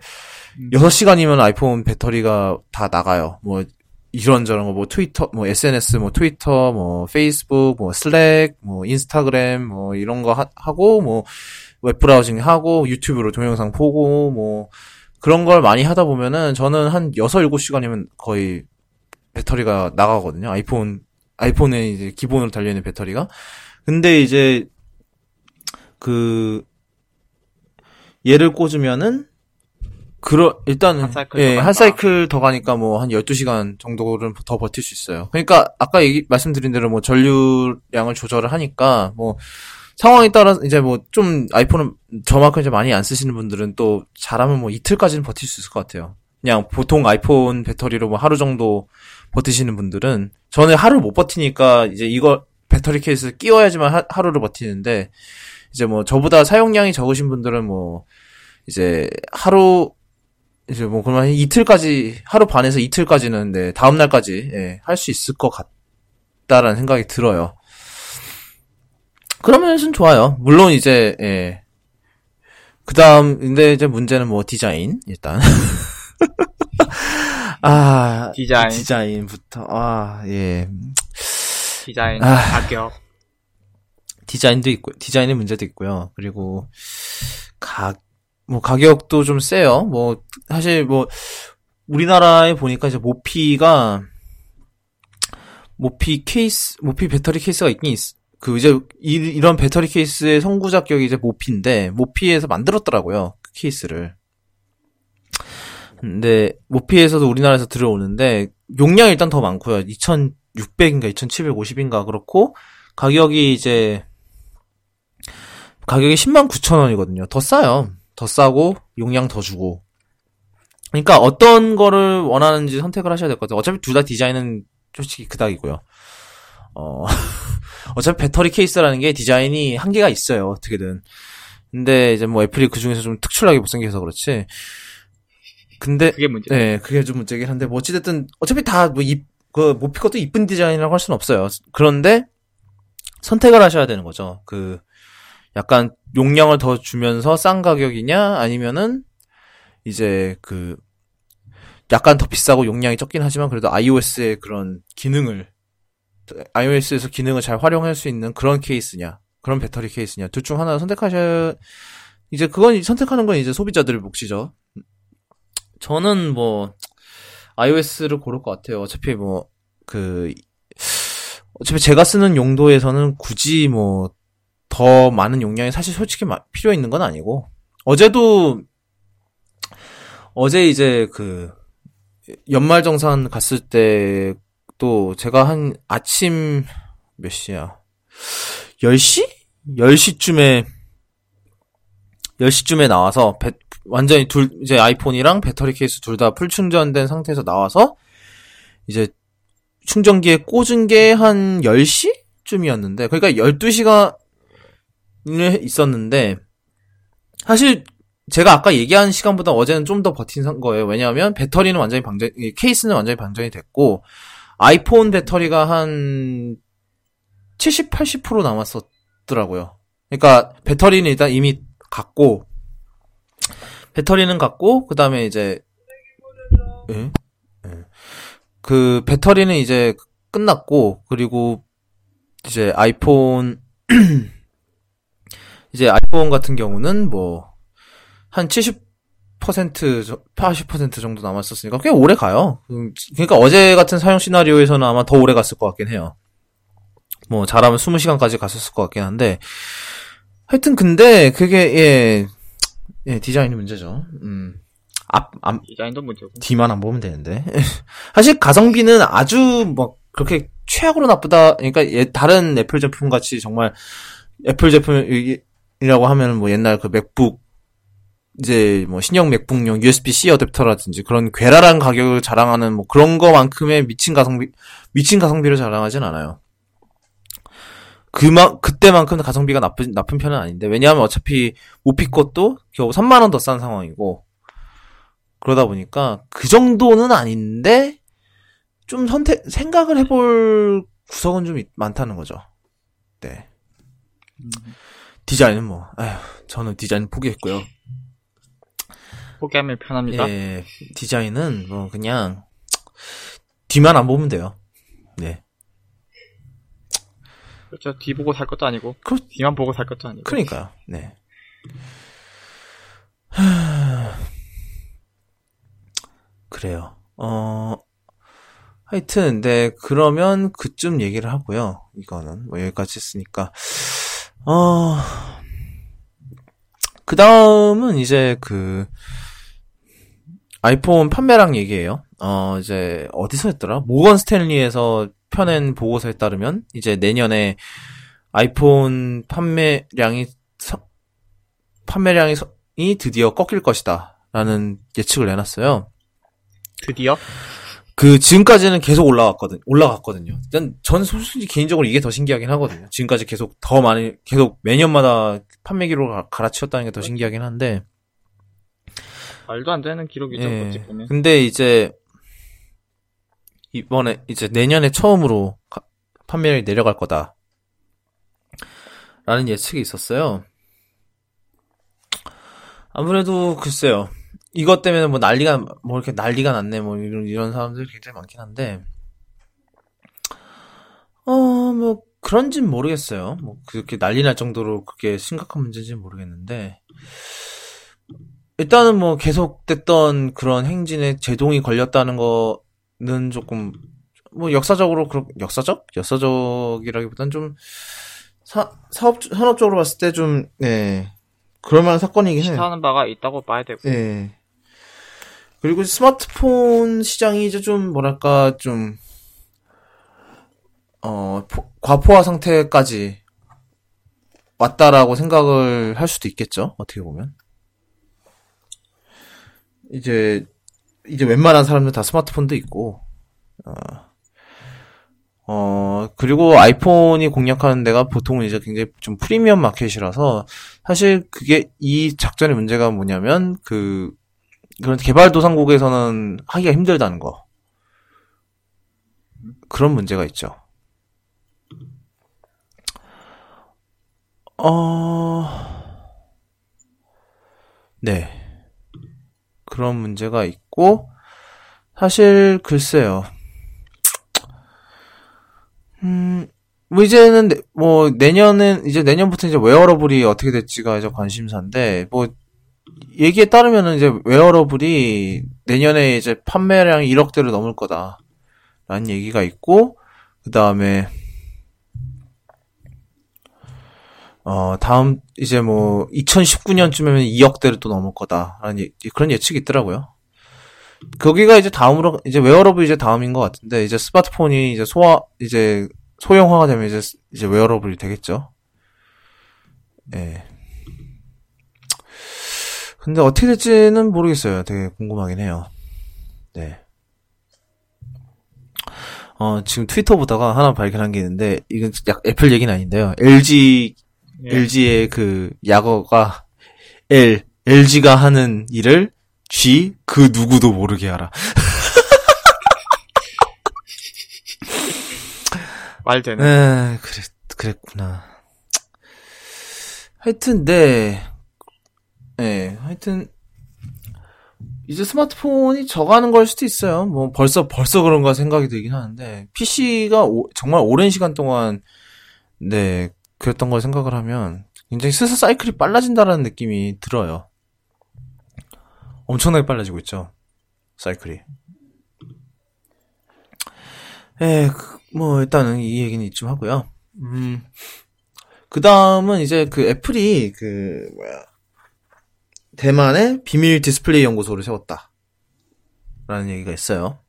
6시간이면 아이폰 배터리가 다 나가요. 뭐 이런저런 거, 뭐, 트위터, 뭐, SNS, 뭐, 트위터, 뭐, 페이스북, 뭐, 슬랙, 뭐, 인스타그램, 뭐, 이런 거 하고, 뭐, 웹브라우징 하고, 유튜브로 동영상 보고, 뭐, 그런 걸 많이 하다 보면은, 저는 한 6, 7시간이면 거의 배터리가 나가거든요. 아이폰에 이제 기본으로 달려있는 배터리가. 근데 이제, 얘를 꽂으면은, 일단은 한 사이클 더 가니까 뭐 한 12시간 정도를 더 버틸 수 있어요. 그러니까 아까 말씀드린 대로 뭐 전류량을 조절을 하니까 뭐 상황에 따라 이제 뭐 좀 아이폰은 저만큼 이제 많이 안 쓰시는 분들은 또 잘하면 뭐 이틀까지는 버틸 수 있을 것 같아요. 그냥 보통 아이폰 배터리로 뭐 하루 정도 버티시는 분들은 저는 하루 못 버티니까 이제 이거 배터리 케이스 끼워야지만 하루를 버티는데 이제 뭐 저보다 사용량이 적으신 분들은 뭐 이제 하루 이제 뭐 그러면 이틀까지 하루 반에서 이틀까지는 네, 다음 날까지 예, 할 수 있을 것 같다라는 생각이 들어요. 그러면 좀 좋아요. 물론 이제 예. 그다음 근데 이제 문제는 뭐 디자인 일단 아 디자인부터 아 예 디자인 가격 디자인도 있고 디자인의 문제도 있고요. 그리고 뭐, 가격도 좀 세요. 뭐, 사실 뭐, 우리나라에 보니까 이제 모피 배터리 케이스가 있긴 있어. 그, 이제, 이런 배터리 케이스의 선구자 격이 이제 모피인데, 모피에서 만들었더라고요. 그 케이스를. 근데, 모피에서도 우리나라에서 들어오는데, 용량이 일단 더 많고요. 2600인가 2750인가 그렇고, 가격이 109,000원이거든요. 더 싸요. 더 싸고 용량 더 주고 그러니까 어떤 거를 원하는지 선택을 하셔야 될 것 같아요. 어차피 둘 다 디자인은 솔직히 그닥이고요. 어차피 배터리 케이스라는 게 디자인이 한계가 있어요. 어떻게든. 근데 이제 뭐 애플이 그중에서 좀 특출나게 못생겨서 그렇지. 근데 그게 문제. 네, 그게 좀 문제긴 한데 뭐 어찌됐든 어차피 다 뭐 그 모피 것도 이쁜 디자인이라고 할 수는 없어요. 그런데 선택을 하셔야 되는 거죠. 그 약간 용량을 더 주면서 싼 가격이냐 아니면은 이제 그 약간 더 비싸고 용량이 적긴 하지만 그래도 iOS의 그런 기능을 iOS에서 기능을 잘 활용할 수 있는 그런 케이스냐 그런 배터리 케이스냐 둘 중 하나 선택하셔야 이제 그건 선택하는 건 이제 소비자들의 몫이죠. 저는 뭐 iOS를 고를 것 같아요. 어차피 뭐 그 어차피 제가 쓰는 용도에서는 굳이 뭐 더 많은 용량이 사실 솔직히 필요 있는 건 아니고 어제 이제 그 연말정산 갔을 때 또 제가 한 아침 몇 시야 10시쯤에 나와서 완전히 이제 아이폰이랑 배터리 케이스 둘 다 풀충전된 상태에서 나와서 이제 충전기에 꽂은 게 한 10시쯤이었는데 그러니까 12시간 있었는데 사실 제가 아까 얘기한 시간보다 어제는 좀 더 버틴 거예요. 왜냐하면 배터리는 완전히 방전, 케이스는 완전히 방전이 됐고 아이폰 배터리가 한 70, 80% 남았었더라고요. 그러니까 배터리는 일단 이미 갔고 배터리는 갔고 그다음에 이제 예? 예. 그 배터리는 이제 끝났고 그리고 이제 아이폰 이제 아이폰 같은 경우는 뭐 한 70% 80% 정도 남았었으니까 꽤 오래 가요. 그러니까 어제 같은 사용 시나리오에서는 아마 더 오래 갔을 것 같긴 해요. 뭐 잘하면 20시간까지 갔었을 것 같긴 한데 하여튼 근데 그게 예 디자인이 문제죠. 앞 디자인도 문제고 뒤만 안 보면 되는데 사실 가성비는 아주 막 그렇게 최악으로 나쁘다. 그러니까 다른 애플 제품 같이 정말 애플 제품이라고 하면 뭐 옛날 그 맥북 이제 뭐 신형 맥북용 USB-C 어댑터라든지 그런 괴랄한 가격을 자랑하는 뭐 그런 거만큼의 미친 가성비를 자랑하진 않아요. 그때만큼은 가성비가 나쁜 편은 아닌데, 왜냐하면 어차피, 모피 것도 겨우 3만원 더 싼 상황이고, 그러다 보니까, 그 정도는 아닌데, 좀 생각을 해볼 구석은 좀 많다는 거죠. 네. 디자인은 뭐, 아휴, 저는 디자인 포기했고요. 포기하면 편합니다. 예, 디자인은 뭐, 그냥, 뒤만 안 보면 돼요. 네. 그렇죠. 뒤 보고 살 것도 아니고 뒤만 보고 살 것도 아니고 그러니까요. 네. 그래요. 하여튼 네 그러면 그쯤 얘기를 하고요. 이거는 뭐 여기까지 했으니까 그 다음은 이제 그 아이폰 판매량 얘기예요. 이제 어디서 했더라? 모건 스탠리에서 펴낸 보고서에 따르면 이제 내년에 아이폰 판매량이 드디어 꺾일 것이다라는 예측을 내놨어요. 드디어? 그 지금까지는 계속 올라갔거든요. 전 솔직히 개인적으로 이게 더 신기하긴 하거든요. 지금까지 계속 더 많이 계속 매년마다 판매 기록을 갈아치웠다는 게 더 신기하긴 한데 말도 안 되는 기록이죠. 예, 근데 이제 이번에 이제 내년에 처음으로 판매량이 내려갈 거다 라는 예측이 있었어요. 아무래도 글쎄요 이것 때문에 뭐 난리가 났네 뭐 이런 사람들이 굉장히 많긴 한데 뭐 그런진 모르겠어요. 뭐 그렇게 난리 날 정도로 그게 심각한 문제인지는 모르겠는데 일단은 뭐 계속됐던 그런 행진에 제동이 걸렸다는 거 는 조금 뭐 역사적이라기보단 좀 산업적으로 봤을 때 좀 네 그럴만한 사건이긴 해요. 시사하는 바가 있다고 봐야 되고. 네. 그리고 스마트폰 시장이 이제 좀 뭐랄까 좀 과포화 상태까지 왔다라고 생각을 할 수도 있겠죠. 어떻게 보면 이제 웬만한 사람들 다 스마트폰도 있고, 그리고 아이폰이 공략하는 데가 보통은 이제 굉장히 좀 프리미엄 마켓이라서, 사실 그게 이 작전의 문제가 뭐냐면, 그런 개발도상국에서는 하기가 힘들다는 거. 그런 문제가 있죠. 네. 그런 문제가 있고 사실 글쎄요. 뭐 이제는 뭐 내년은 이제 내년부터 이제 웨어러블이 어떻게 될지가 이제 관심사인데 뭐 얘기에 따르면은 이제 웨어러블이 내년에 이제 판매량이 1억 대를 넘을 거다라는 얘기가 있고 그다음에 다음, 이제 뭐, 2019년쯤에는 2억대를 또 넘을 거다라는 그런 예측이 있더라고요. 거기가 이제 다음으로, 이제 웨어러블이 이제 다음인 것 같은데, 이제 스마트폰이 이제 소형화가 되면 이제 웨어러블이 되겠죠. 예. 근데 어떻게 될지는 모르겠어요. 되게 궁금하긴 해요. 네. 지금 트위터 보다가 하나 발견한 게 있는데, 이건 애플 얘기는 아닌데요. LG의 그, 약어가 L, LG가 하는 일을 G, 그 누구도 모르게 하라. 말 되네. 에, 그랬구나. 하여튼, 네. 네, 하여튼, 이제 스마트폰이 저가는 걸 수도 있어요. 뭐, 벌써 그런가 생각이 들긴 하는데, PC가 정말 오랜 시간 동안, 네, 그랬던 걸 생각을 하면, 굉장히 슬슬 사이클이 빨라진다라는 느낌이 들어요. 엄청나게 빨라지고 있죠. 사이클이. 예, 뭐, 일단은 이 얘기는 이쯤 하고요. 그 다음은 이제 그 애플이 그, 대만의 비밀 디스플레이 연구소를 세웠다. 라는 얘기가 있어요.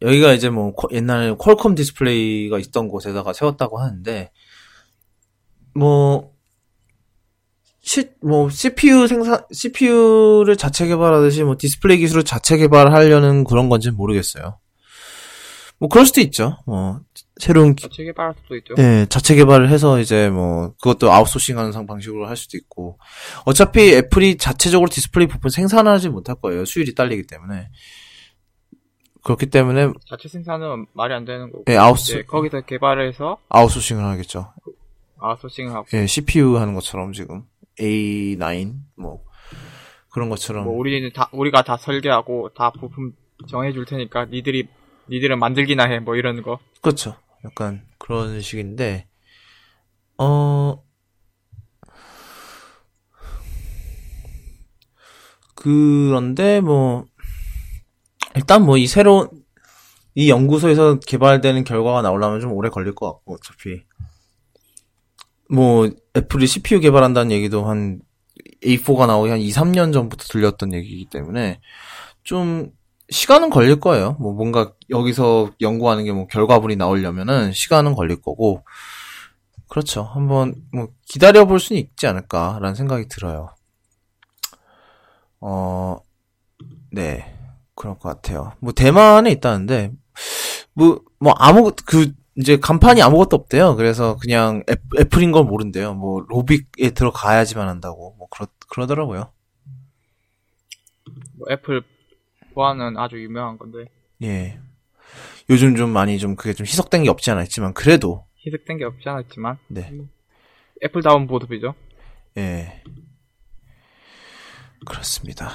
여기가 이제 뭐, 옛날에 퀄컴 디스플레이가 있던 곳에다가 세웠다고 하는데, CPU를 자체 개발하듯이 뭐 디스플레이 기술을 자체 개발하려는 그런 건지는 모르겠어요. 뭐 그럴 수도 있죠. 뭐 새로운 자체 개발할 수도 있죠. 네, 자체 개발을 해서 이제 뭐 그것도 아웃소싱하는 방식으로 할 수도 있고. 어차피 애플이 자체적으로 디스플레이 부품 생산하지 못할 거예요. 수율이 딸리기 때문에. 그렇기 때문에 자체 생산은 말이 안 되는 거고. 네, 거기서 개발을 해서 아웃소싱을 하겠죠. 아웃소싱하고. 예, CPU 하는 것처럼 지금. A9, 뭐, 그런 것처럼. 뭐, 우리가 다 설계하고, 다 부품 정해줄 테니까, 니들은 만들기나 해, 뭐, 이런 거. 그렇죠. 약간, 그런 식인데, 그런데, 뭐, 일단 뭐, 이 연구소에서 개발되는 결과가 나오려면 좀 오래 걸릴 것 같고, 어차피. 뭐 애플이 CPU 개발한다는 얘기도 한 A4가 나오기 한 2, 3년 전부터 들렸던 얘기이기 때문에 좀 시간은 걸릴 거예요. 뭐 뭔가 여기서 연구하는 게 뭐 결과물이 나오려면은 시간은 걸릴 거고. 그렇죠. 한번 뭐 기다려 볼 수는 있지 않을까라는 생각이 들어요. 네. 그럴 것 같아요. 뭐 대만에 있다는데 뭐 아무 이제 간판이 아무것도 없대요. 그래서 그냥 애플인 걸 모른대요. 뭐 로빅에 들어가야지만 한다고 뭐 그러더라고요. 뭐 애플 보안은 아주 유명한 건데. 예. 요즘 좀 많이 좀 그게 좀 희석된 게 없지 않아 있지만 그래도. 희석된 게 없지 않아 있지만. 네. 애플다운 보급이죠. 예. 그렇습니다.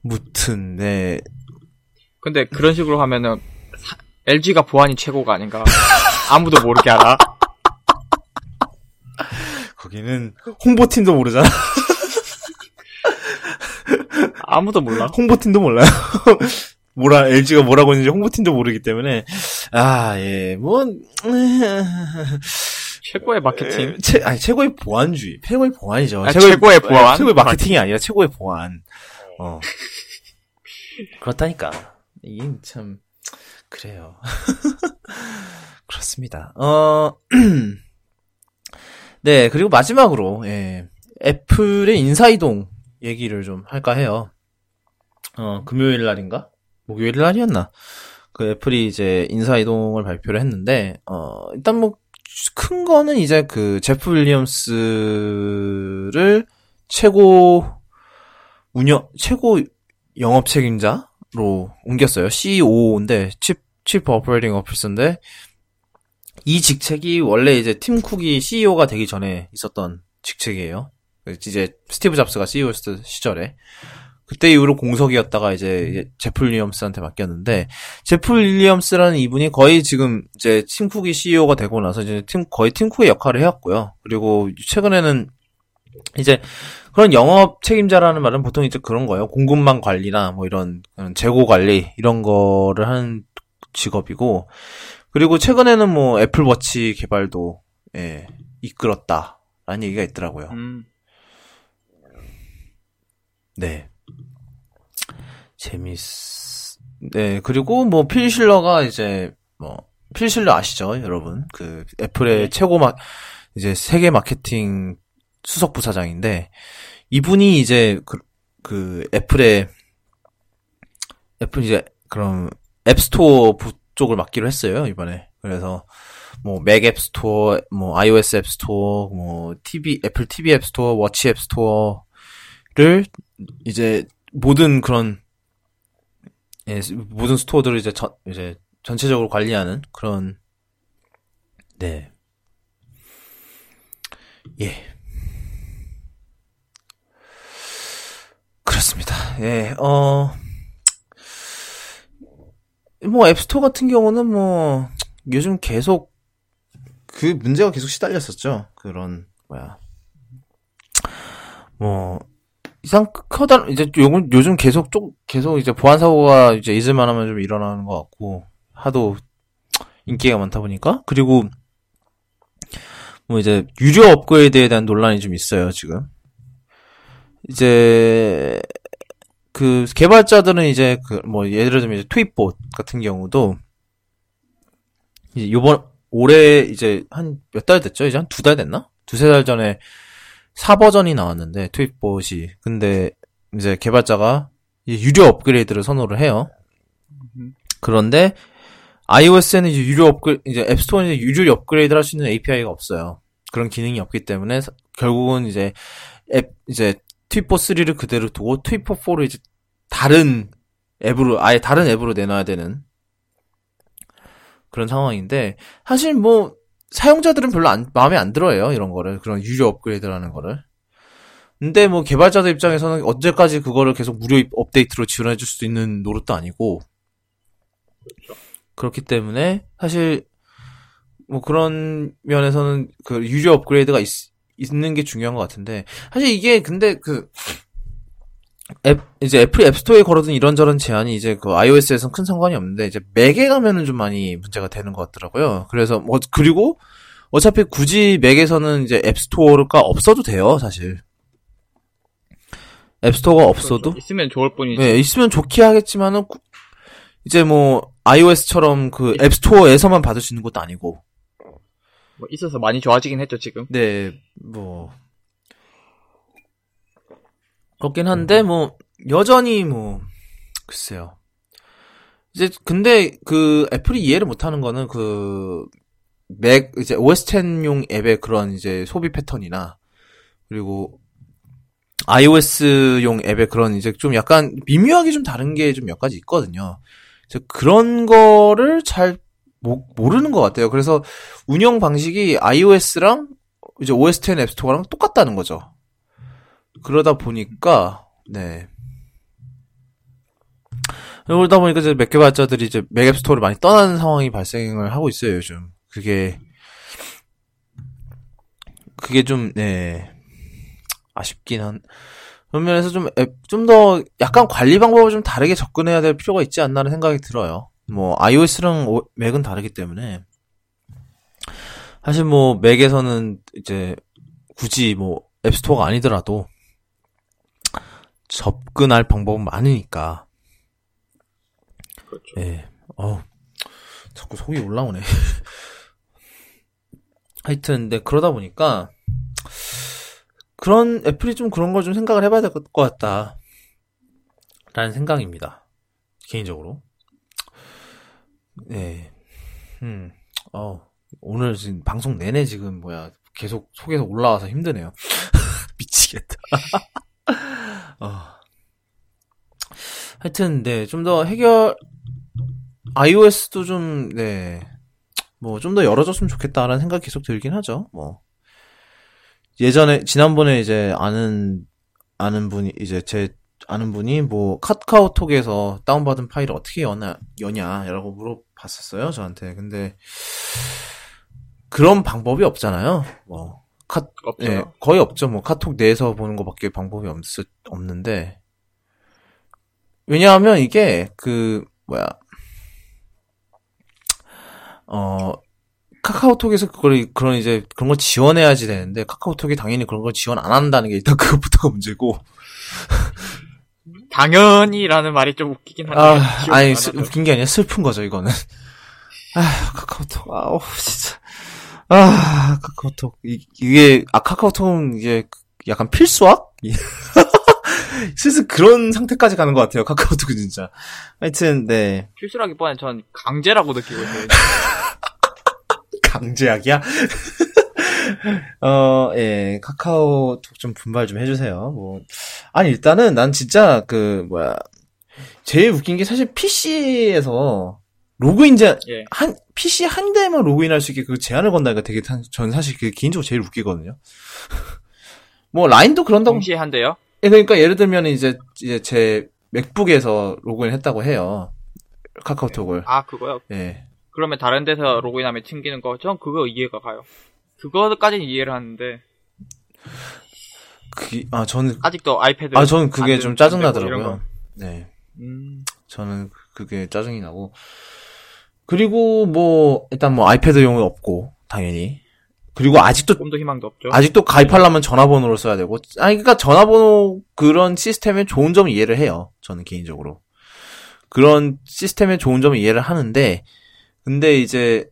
무튼 네. 근데 그런 식으로 하면은. LG가 보안이 최고가 아닌가. 아무도 모르게 알아. 거기는 홍보팀도 모르잖아. 아무도 몰라. 홍보팀도 몰라요. LG가 뭐라고 했는지 홍보팀도 모르기 때문에. 아, 예, 뭐. 최고의 마케팅. 최고의 보안주의. 최고의 보안이죠. 최고의 보안. 최고의 마케팅이 아니라 최고의 보안. 그렇다니까. 이게 참. 그래요. 그렇습니다. 네, 그리고 마지막으로, 예, 애플의 인사이동 얘기를 좀 할까 해요. 금요일 날인가? 목요일 날이었나? 그 애플이 이제 인사이동을 발표를 했는데, 일단 뭐, 큰 거는 이제 그, 제프 윌리엄스를 최고 영업 책임자? 로 옮겼어요. COO인데 Chief Operating Officer인데 이 직책이 원래 이제 팀 쿡이 CEO가 되기 전에 있었던 직책이에요. 이제 스티브 잡스가 CEO 시절에 그때 이후로 공석이었다가 이제 제프 윌리엄스한테 맡겼는데 제프 윌리엄스라는 이분이 거의 지금 이제 팀 쿡이 CEO가 되고 나서 이제 거의 팀 쿡의 역할을 해왔고요. 그리고 최근에는 이제 그런 영업 책임자라는 말은 보통 이제 그런 거예요. 공급망 관리나 뭐 이런 재고 관리 이런 거를 하는 직업이고 그리고 최근에는 뭐 애플워치 개발도 예, 이끌었다라는 얘기가 있더라고요. 네. 네, 그리고 뭐 필실러가 이제 뭐 필실러 아시죠, 여러분? 그 애플의 최고 이제 세계 마케팅 수석 부사장인데 이분이 이제 그 애플 이제 그럼 앱스토어 부 쪽을 맡기로 했어요 이번에. 그래서 뭐 맥 앱스토어, 뭐 iOS 앱스토어, 뭐 애플 TV 앱스토어, 워치 앱스토어를 이제 모든 그런 예, 모든 스토어들을 이제 전체적으로 관리하는 그런 네. 예. 그렇습니다. 예. 뭐 앱스토어 같은 경우는 뭐 요즘 계속 그 문제가 계속 시달렸었죠. 그런 뭐 이제 요즘 계속 이제 보안 사고가 이제 잊을만하면 좀 일어나는 것 같고 하도 인기가 많다 보니까 그리고 뭐 이제 유료 업그레이드에 대한 논란이 좀 있어요 지금. 이제 그 개발자들은 이제 그 뭐 예를 들면 이제 트윗봇 같은 경우도 이제 요번 올해 이제 한 몇 달 됐죠? 이제 한 두 달 됐나? 두세 달 전에 4버전이 나왔는데 트윗봇이 근데 이제 개발자가 이제 유료 업그레이드를 선호를 해요. 그런데 iOS에는 이제 이제 앱스토어는 이제 유료 업그레이드를 할 수 있는 API가 없어요. 그런 기능이 없기 때문에 결국은 이제 트윗봇3를 그대로 두고 트윗봇4를 이제 다른 앱으로 내놔야 되는 그런 상황인데 사실 뭐 사용자들은 별로 마음에 안 들어해요. 이런 거를. 그런 유료 업그레이드라는 거를. 근데 뭐 개발자들 입장에서는 언제까지 그거를 계속 무료 업데이트로 지원해 줄 수 있는 노릇도 아니고 그렇기 때문에 사실 뭐 그런 면에서는 그 유료 업그레이드가 있는 게 중요한 것 같은데 사실 이게 근데 이제 애플이 앱스토어에 걸어둔 이런저런 제한이 이제 그 iOS에서는 큰 상관이 없는데 이제 맥에 가면은 좀 많이 문제가 되는 것 같더라고요. 그래서 뭐 그리고 어차피 굳이 맥에서는 이제 앱스토어가 없어도 돼요, 사실. 앱스토어가 없어도 있으면 좋을 뿐이지. 네, 있으면 좋긴 하겠지만은 이제 뭐 iOS처럼 그 앱스토어에서만 받을 수 있는 것도 아니고. 뭐 있어서 많이 좋아지긴 했죠 지금. 네, 뭐 그렇긴 한데 뭐 여전히 뭐 글쎄요. 이제 근데 그 애플이 이해를 못하는 거는 그 맥 이제 OS X용 앱의 그런 이제 소비 패턴이나 그리고 iOS용 앱의 그런 이제 좀 약간 미묘하게 좀 다른 게 좀 몇 가지 있거든요. 이제 그런 거를 잘 모르는 것 같아요. 그래서 운영 방식이 iOS랑 이제 OS X 앱스토어랑 똑같다는 거죠. 그러다 보니까 네. 그러다 보니까 이제 맥 개발자들이 이제 맥 앱스토어를 많이 떠나는 상황이 발생을 하고 있어요 요즘. 그게 좀 네. 아쉽긴 한 그런 면에서 좀 더 약간 관리 방법을 좀 다르게 접근해야 될 필요가 있지 않나라는 생각이 들어요. 뭐 iOS랑 맥은 다르기 때문에 사실 뭐 맥에서는 이제 굳이 뭐 앱스토어가 아니더라도 접근할 방법은 많으니까. 그렇죠. 예. 자꾸 속이 올라오네. 하여튼 근데 그러다 보니까 그런 애플이 좀 그런 걸 좀 생각을 해봐야 될 것 같다라는 생각입니다. 개인적으로. 네. 오늘 지금 방송 내내 지금 계속 속에서 올라와서 힘드네요. 미치겠다. 하여튼, 네. 좀 더 iOS도 좀, 네. 뭐, 좀 더 열어줬으면 좋겠다라는 생각이 계속 들긴 하죠. 뭐. 지난번에 이제 아는 분이 뭐 카카오톡에서 다운받은 파일을 어떻게 여냐라고 물어봤었어요 저한테. 근데 그런 방법이 없잖아요. 뭐 예, 거의 없죠. 뭐 카톡 내에서 보는 것밖에 방법이 없는데 왜냐하면 이게 그 카카오톡에서 그런 걸 지원해야지 되는데 카카오톡이 당연히 그런 걸 지원 안 한다는 게 일단 그것부터가 문제고. 당연히라는 말이 좀 웃기긴 한데. 웃긴 게 아니라 슬픈 거죠, 이거는. 카카오톡, 진짜. 카카오톡. 카카오톡은 이게 약간 필수학? 슬슬 그런 상태까지 가는 것 같아요, 카카오톡은 진짜. 하여튼, 네. 필수라기보다는 전 강제라고 느끼고 있어요. 강제학이야? 예, 카카오톡 좀 분발 좀 해주세요. 뭐, 아니, 일단은 난 진짜 제일 웃긴 게 사실 PC에서 로그인 제한, 예. PC 한 대만 로그인할 수 있게 그 제한을 건다니까 되게, 전 사실 그게 개인적으로 제일 웃기거든요. 뭐, 라인도 그런다고. 동시에 한대요? 예, 그러니까 예를 들면 이제 제 맥북에서 로그인 했다고 해요. 카카오톡을. 아, 그거요? 예. 그러면 다른 데서 로그인하면 튕기는 거, 전 그거 이해가 가요. 그거까지는 이해를 하는데. 저는. 아직도 아이패드. 저는 그게 좀 짜증나더라고요. 네. 저는 그게 짜증이 나고. 그리고 일단 아이패드용은 없고, 당연히. 그리고 아직도. 좀 더 희망도 없죠. 아직도 가입하려면 전화번호를 써야 되고. 아니, 그러니까 전화번호 그런 시스템의 좋은 점 이해를 해요. 저는 개인적으로. 그런 시스템의 좋은 점을 이해를 하는데, 근데 이제,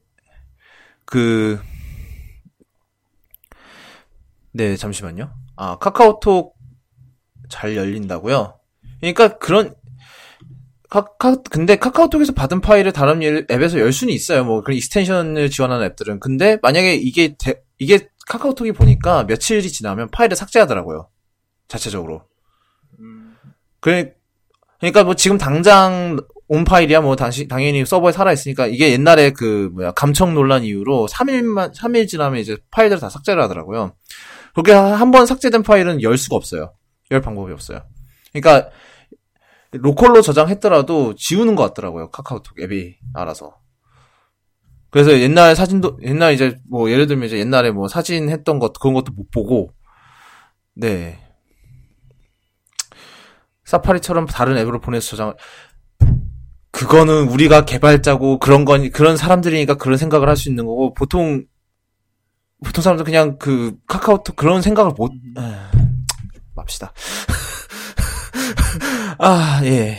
네, 잠시만요. 카카오톡 잘 열린다고요? 그러니까 근데 카카오톡에서 받은 파일을 다른 앱에서 열 수는 있어요. 뭐, 그런 익스텐션을 지원하는 앱들은. 근데 만약에 이게 카카오톡이 보니까 며칠이 지나면 파일을 삭제하더라고요. 자체적으로. 그러니까 뭐 지금 당장 온 파일이야 뭐 당연히 서버에 살아있으니까 이게 옛날에 감청 논란 이후로 3일 지나면 이제 파일들을 다 삭제를 하더라고요. 그렇게 한 번 삭제된 파일은 열 수가 없어요. 열 방법이 없어요. 그러니까 로컬로 저장했더라도 지우는 것 같더라고요. 카카오톡 앱이 알아서. 그래서 옛날 이제 뭐 예를 들면 이제 옛날에 뭐 사진 했던 것 그런 것도 못 보고 네. 사파리처럼 다른 앱으로 보내서 저장을, 그거는 우리가 개발자고 그런 사람들이니까 그런 생각을 할 수 있는 거고, 보통 사람들 그냥 카카오톡 그런 생각을 맙시다. 예.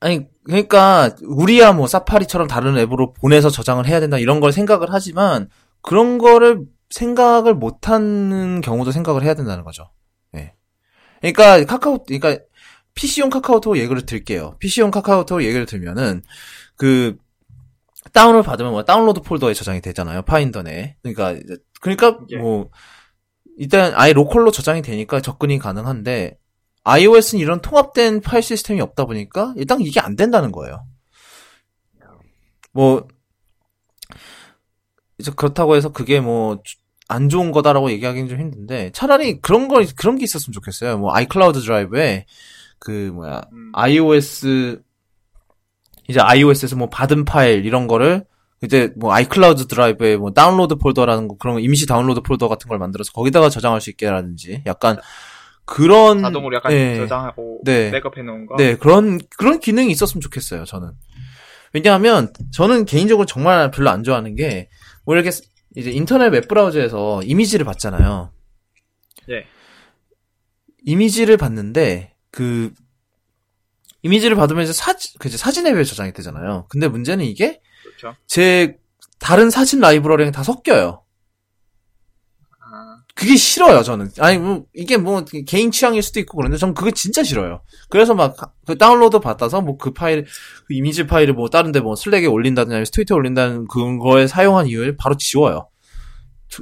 아니, 그러니까, 우리야 뭐 사파리처럼 다른 앱으로 보내서 저장을 해야 된다, 이런 걸 생각을 하지만, 그런 거를 생각을 못 하는 경우도 생각을 해야 된다는 거죠. 그러니까 PC용 카카오톡 얘기를 들게요. PC용 카카오톡 얘기를 들면은 다운을 받으면 다운로드 폴더에 저장이 되잖아요. 파인더 내. 그러니까 예. 뭐 일단 아예 로컬로 저장이 되니까 접근이 가능한데 iOS는 이런 통합된 파일 시스템이 없다 보니까 일단 이게 안 된다는 거예요. 뭐 이제 그렇다고 해서 그게 뭐 안 좋은 거다라고 얘기하기는 좀 힘든데, 차라리 그런 게 있었으면 좋겠어요. 뭐, 아이클라우드 드라이브에, iOS에서 뭐, 받은 파일, 이런 거를, 이제 뭐, 아이클라우드 드라이브에 뭐, 다운로드 폴더라는 거, 그런 임시 다운로드 폴더 같은 걸 만들어서 거기다가 저장할 수 있게라든지, 약간, 그런. 자동으로 약간 네, 저장하고, 네. 백업해 놓은 거? 네, 그런 기능이 있었으면 좋겠어요, 저는. 왜냐하면, 저는 개인적으로 정말 별로 안 좋아하는 게, 뭐, 이렇게, 이제 인터넷 웹브라우저에서 이미지를 봤잖아요. 네. 이미지를 봤는데 이미지를 받으면 이제 사진 앱에 저장이 되잖아요. 근데 문제는 이게 그렇죠. 제 다른 사진 라이브러리랑 다 섞여요. 그게 싫어요, 저는. 아니 뭐 이게 뭐 개인 취향일 수도 있고 그런데 전 그게 진짜 싫어요. 그래서 그 다운로드 받아서 뭐 그 이미지 파일을 뭐 다른데 뭐 슬랙에 올린다든지 트위터에 올린다는 그런 거에 사용한 이유를 바로 지워요.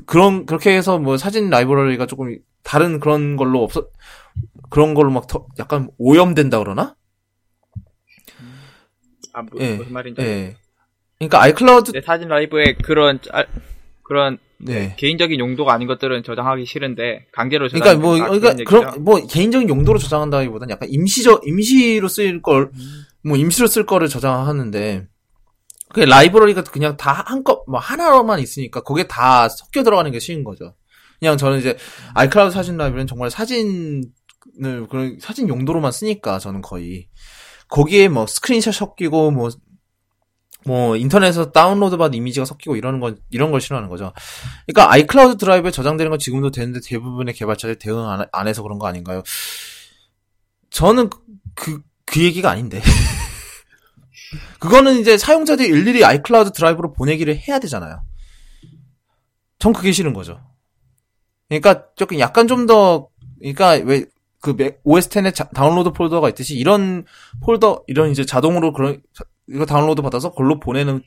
그렇게 해서 뭐 사진 라이브러리가 조금 다른 그런 걸로 그런 걸로 약간 오염된다 그러나? 무슨 말인지. 예. 그러니까 아이클라우드 네, 사진 라이브에 그런 네. 개인적인 용도가 아닌 것들은 저장하기 싫은데 강제로 저장하는 그런 개인적인 용도로 저장한다기보다는 약간 임시로 쓸 거를 저장하는데 그 라이브러리가 그냥 다 한껏 하나로만 있으니까 거기에 다 섞여 들어가는 게 쉬운 거죠. 그냥 저는 이제 아이클라우드 사진 라이브는 정말 사진 용도로만 쓰니까 저는 거의 거기에 뭐 스크린샷 섞이고 뭐 인터넷에서 다운로드 받은 이미지가 섞이고 이런 걸 싫어하는 거죠. 그러니까 아이클라우드 드라이브에 저장되는 건 지금도 되는데 대부분의 개발자들이 대응 안 해서 그런 거 아닌가요? 저는 그 얘기가 아닌데. 그거는 이제 사용자들이 일일이 아이클라우드 드라이브로 보내기를 해야 되잖아요. 전 그게 싫은 거죠. 그러니까 조금 약간 좀 더 그러니까 왜 OS X에 다운로드 폴더가 있듯이 이런 폴더 이런 이제 자동으로 이거 다운로드 받아서 그걸로 보내는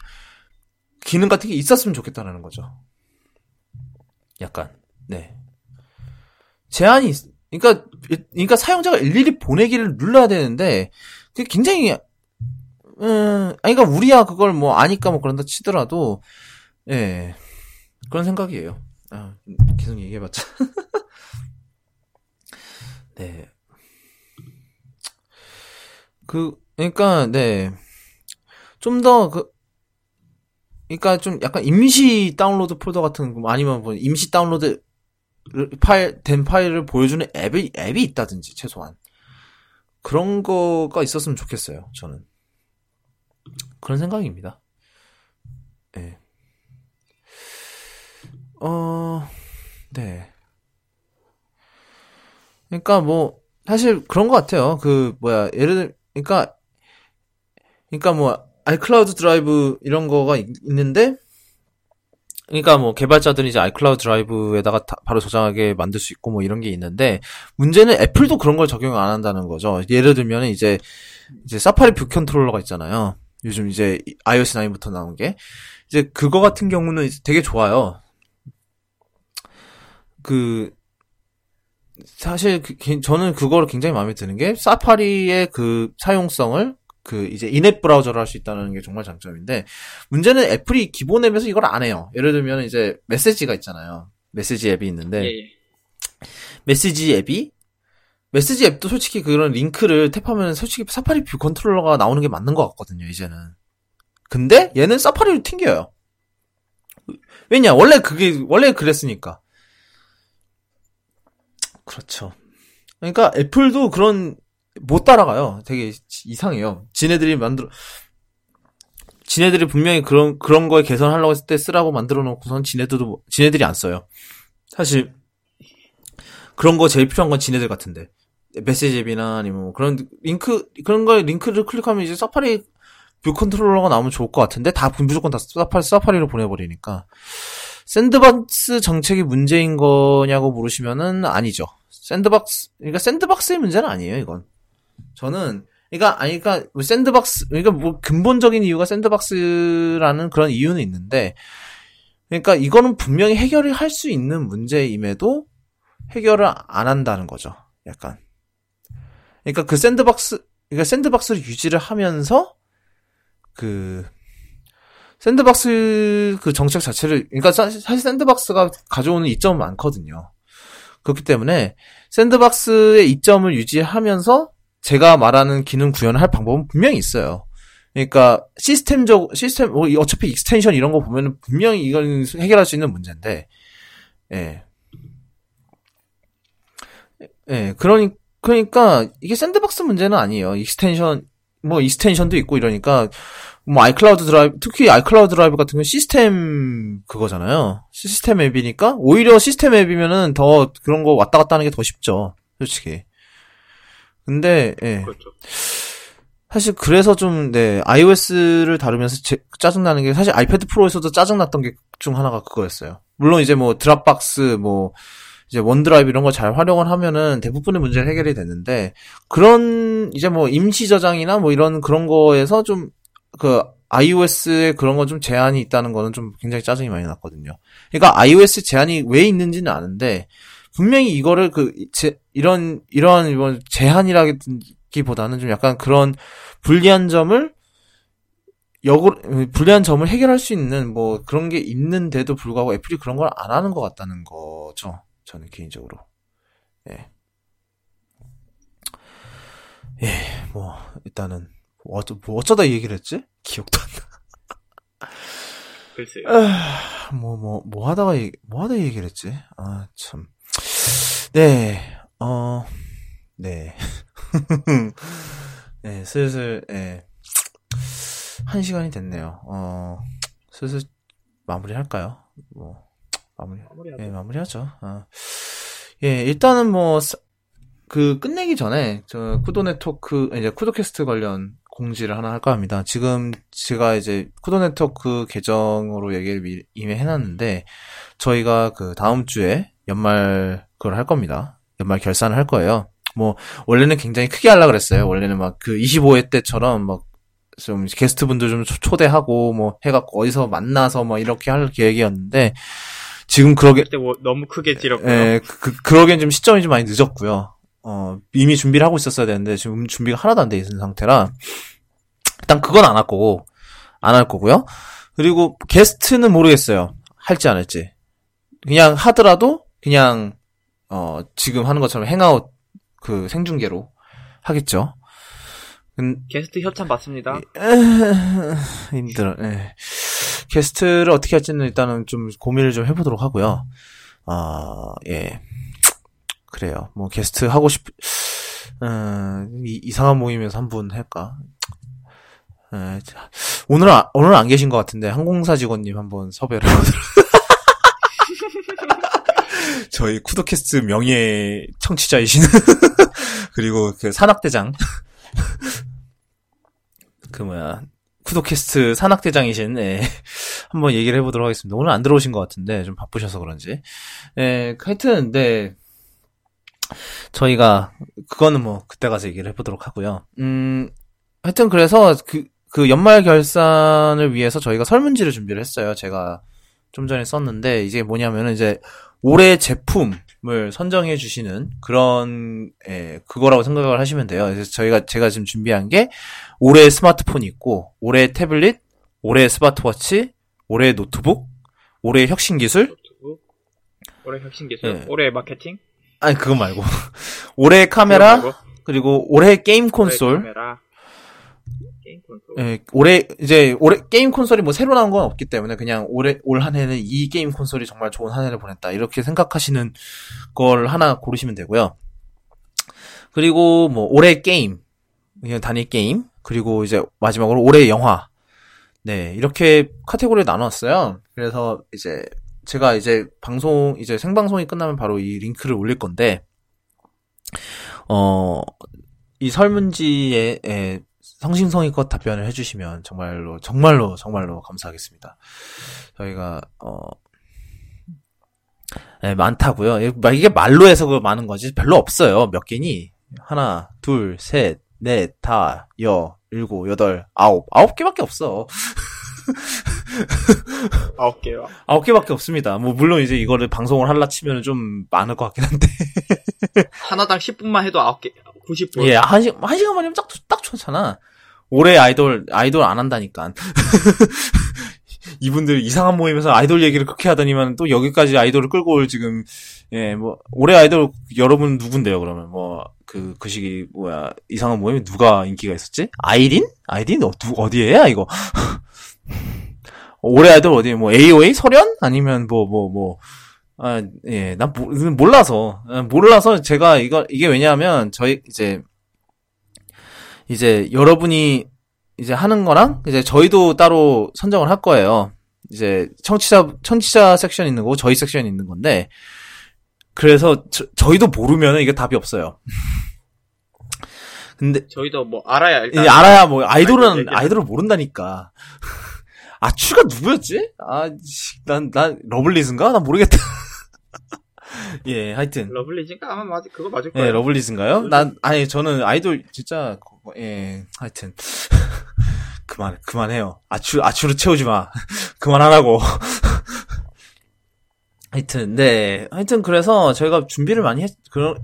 기능 같은 게 있었으면 좋겠다라는 거죠. 약간. 네. 제한이 그러니까 사용자가 일일이 보내기를 눌러야 되는데 그게 굉장히 아니 그러니까 우리야 그걸 뭐 아니까 뭐 그런다 치더라도 예. 그런 생각이에요. 아, 계속 얘기해 봤자. 네. 그러니까 네. 좀 더 그러니까 좀 약간 임시 다운로드 폴더 같은 거 아니면 뭐 임시 다운로드 파일 된 파일을 보여주는 앱이 있다든지 최소한 그런 거가 있었으면 좋겠어요. 저는 그런 생각입니다. 예. 네. 네. 그러니까 뭐 사실 그런 것 같아요. 그러니까 뭐 아이클라우드 드라이브 이런 거가 있는데. 그러니까 뭐 개발자들이 이제 아이클라우드 드라이브에다가 바로 저장하게 만들 수 있고 뭐 이런 게 있는데 문제는 애플도 그런 걸 적용 안 한다는 거죠. 예를 들면 이제 사파리 뷰 컨트롤러가 있잖아요. 요즘 이제 iOS 9부터 나온 게 이제 그거 같은 경우는 이제 되게 좋아요. 그 사실 저는 그거를 굉장히 마음에 드는 게 사파리의 그 사용성을 이제 인앱 브라우저를 할 수 있다는 게 정말 장점인데, 문제는 애플이 기본 앱에서 이걸 안 해요. 예를 들면, 이제, 메시지가 있잖아요. 메시지 앱이 있는데, 예. 메시지 앱도 솔직히 그런 링크를 탭하면 솔직히 사파리 뷰 컨트롤러가 나오는 게 맞는 것 같거든요, 이제는. 근데, 얘는 사파리로 튕겨요. 왜냐, 원래 그랬으니까. 그렇죠. 그러니까 애플도 못 따라가요. 되게 이상해요. 지네들이 분명히 그런 거에 개선하려고 했을 때 쓰라고 만들어 놓고선 지네들이 안 써요. 사실, 그런 거 제일 필요한 건 지네들 같은데. 메시지 앱이나 아니면 그런 그런 거에 링크를 클릭하면 이제 사파리 뷰 컨트롤러가 나오면 좋을 것 같은데, 무조건 다 사파리로 보내버리니까. 샌드박스 정책이 문제인 거냐고 물으시면은 아니죠. 그러니까 샌드박스의 문제는 아니에요, 이건. 그러니까 뭐 근본적인 이유가 샌드박스라는 그런 이유는 있는데, 그러니까 이거는 분명히 해결을 할 수 있는 문제임에도 해결을 안 한다는 거죠, 약간. 그러니까 샌드박스를 유지를 하면서 샌드박스 그 정책 자체를, 그러니까 사실 샌드박스가 가져오는 이점은 많거든요. 그렇기 때문에 샌드박스의 이점을 유지하면서 제가 말하는 기능 구현을 할 방법은 분명히 있어요. 그러니까 시스템 어차피 익스텐션 이런 거 보면은 분명히 이걸 해결할 수 있는 문제인데, 그러니까 이게 샌드박스 문제는 아니에요. 익스텐션도 있고 이러니까 뭐 아이클라우드 드라이브, 특히 아이클라우드 드라이브 같은 건 시스템 그거잖아요. 시스템 앱이니까 오히려 시스템 앱이면은 더 그런 거 왔다 갔다 하는 게 더 쉽죠, 솔직히. 근데 예. 그렇죠. 사실 그래서 좀 iOS를 다루면서 짜증 나는 게, 사실 아이패드 프로에서도 짜증 났던 게 중 하나가 그거였어요. 물론 이제 뭐 드랍박스 뭐 이제 원드라이브 이런 거 잘 활용을 하면은 대부분의 문제를 해결이 됐는데, 그런 이제 뭐 임시 저장이나 뭐 그런 거에서 좀 iOS에 그런 건 좀 제한이 있다는 거는 좀 굉장히 짜증이 많이 났거든요. 그러니까 iOS 제한이 왜 있는지는 아는데, 분명히 이거를 이런 제한이라기보다는 좀 약간 그런 불리한 점을 해결할 수 있는 뭐 그런 게 있는데도 불구하고 애플이 그런 걸 안 하는 것 같다는 거죠, 저는 개인적으로. 뭐 일단은 어쩌다 이 얘기를 했지? 기억도 안 나. 글쎄요. 뭐 하다가 얘기를 했지? 아, 참. 네, 슬슬, 한 시간이 됐네요. 슬슬 마무리할까요? 마무리하죠. 아. 일단은 끝내기 전에, 쿠도네트워크, 이제 쿠도캐스트 관련 공지를 하나 할까 합니다. 지금 제가 이제 쿠도네트워크 계정으로 얘기를 이미 해놨는데, 저희가 다음 주에 연말 그걸 할 겁니다. 연말 결산을 할 거예요. 원래는 굉장히 크게 하려고 그랬어요. 원래는 25회 때처럼 좀 게스트분들 좀 초대하고 뭐 해갖고 어디서 만나서 뭐 이렇게 할 계획이었는데 지금 그러게 너무 크게 지렸고요. 예, 그러기엔 좀 시점이 좀 많이 늦었고요. 이미 준비를 하고 있었어야 되는데 지금 준비가 하나도 안 돼 있는 상태라 일단 그건 안 할 거고요. 그리고 게스트는 모르겠어요. 할지 안 할지. 그냥 하더라도 그냥 지금 하는 것처럼 행아웃 그 생중계로 하겠죠. 게스트 협찬 받습니다. 힘들어. 예. 게스트를 어떻게 할지는 일단은 좀 고민을 좀 해보도록 하고요. 예. 그래요. 뭐 게스트 하고 이상한 모임에서 한 분 할까? 예. 자, 오늘은 안 계신 것 같은데 항공사 직원님 한번 섭외를 해보도록. 저희 쿠도캐스트 명예 청취자이신 그리고 그 산악대장. 쿠도캐스트 산악대장이신, 예, 한번 얘기를 해보도록 하겠습니다. 오늘 안 들어오신 것 같은데, 좀 바쁘셔서 그런지. 예, 하여튼, 네. 저희가, 그거는 뭐, 그때 가서 얘기를 해보도록 하고요. 하여튼, 그래서, 그 연말 결산을 위해서 저희가 설문지를 준비를 했어요. 제가 좀 전에 썼는데, 이게 뭐냐면은, 이제, 올해 제품을 선정해 주시는 그런 그거라고 생각을 하시면 돼요. 그래서 제가 지금 준비한 게 올해 스마트폰이 있고, 올해 태블릿, 올해 스마트워치, 올해 노트북, 올해 혁신기술, 네. 올해 마케팅? 아니 그거 말고 올해 카메라 말고? 그리고 올해 게임 콘솔. 예, 올해 게임 콘솔이 뭐 새로 나온 건 없기 때문에 그냥 올 한 해는 이 게임 콘솔이 정말 좋은 한 해를 보냈다. 이렇게 생각하시는 걸 하나 고르시면 되고요. 그리고 뭐 올해 게임, 그냥 단일 게임, 그리고 이제 마지막으로 올해 영화. 네, 이렇게 카테고리를 나눴어요. 그래서 이제 제가 이제 생방송이 끝나면 바로 이 링크를 올릴 건데, 이 설문지에 성심성의껏 답변을 해주시면 정말로 감사하겠습니다. 저희가 많다고요. 이게 말로 해서 그 많은 거지 별로 없어요. 몇 개니? 하나, 둘, 셋, 넷, 다, 여, 일곱, 여덟, 아홉 개밖에 없어. 9개요. 9개밖에 없습니다. 뭐 물론 이제 이거를 방송을 하려 치면은 좀 많을 것 같긴 한데. 하나당 10분만 해도 9개, 90분. 예, 한 시간만이면 딱 좋잖아. 올해 아이돌 안 한다니까. 이분들 이상한 모임에서 아이돌 얘기를 그렇게 하더니만 또 여기까지 아이돌을 끌고 올 지금, 예, 뭐 올해 아이돌 여러분 누군데요? 그러면 뭐 그 시기 뭐야, 이상한 모임에 누가 인기가 있었지? 아이린 어디에야 이거? 올해 아이돌 어디, 뭐, AOA? 설현? 아니면, 난 몰라서 제가 이게 왜냐하면, 저희, 이제, 여러분이, 이제 하는 거랑, 이제 저희도 따로 선정을 할 거예요. 이제, 청취자 섹션이 있는 거고, 저희 섹션이 있는 건데, 그래서, 저희도 모르면은 이게 답이 없어요. 근데, 저희도 뭐, 알아야 뭐, 아이돌을 모른다니까. 추가 누구였지? 난 러블리즈인가? 난 모르겠다. 예, 하여튼. 러블리즈인가? 아마 그거 맞을 거예요. 예, 러블리즈인가요? 저는 아이돌, 진짜, 예, 하여튼. 그만해요. 아추로 채우지 마. 그만하라고. 하여튼, 네. 하여튼, 그래서 저희가 준비를 많이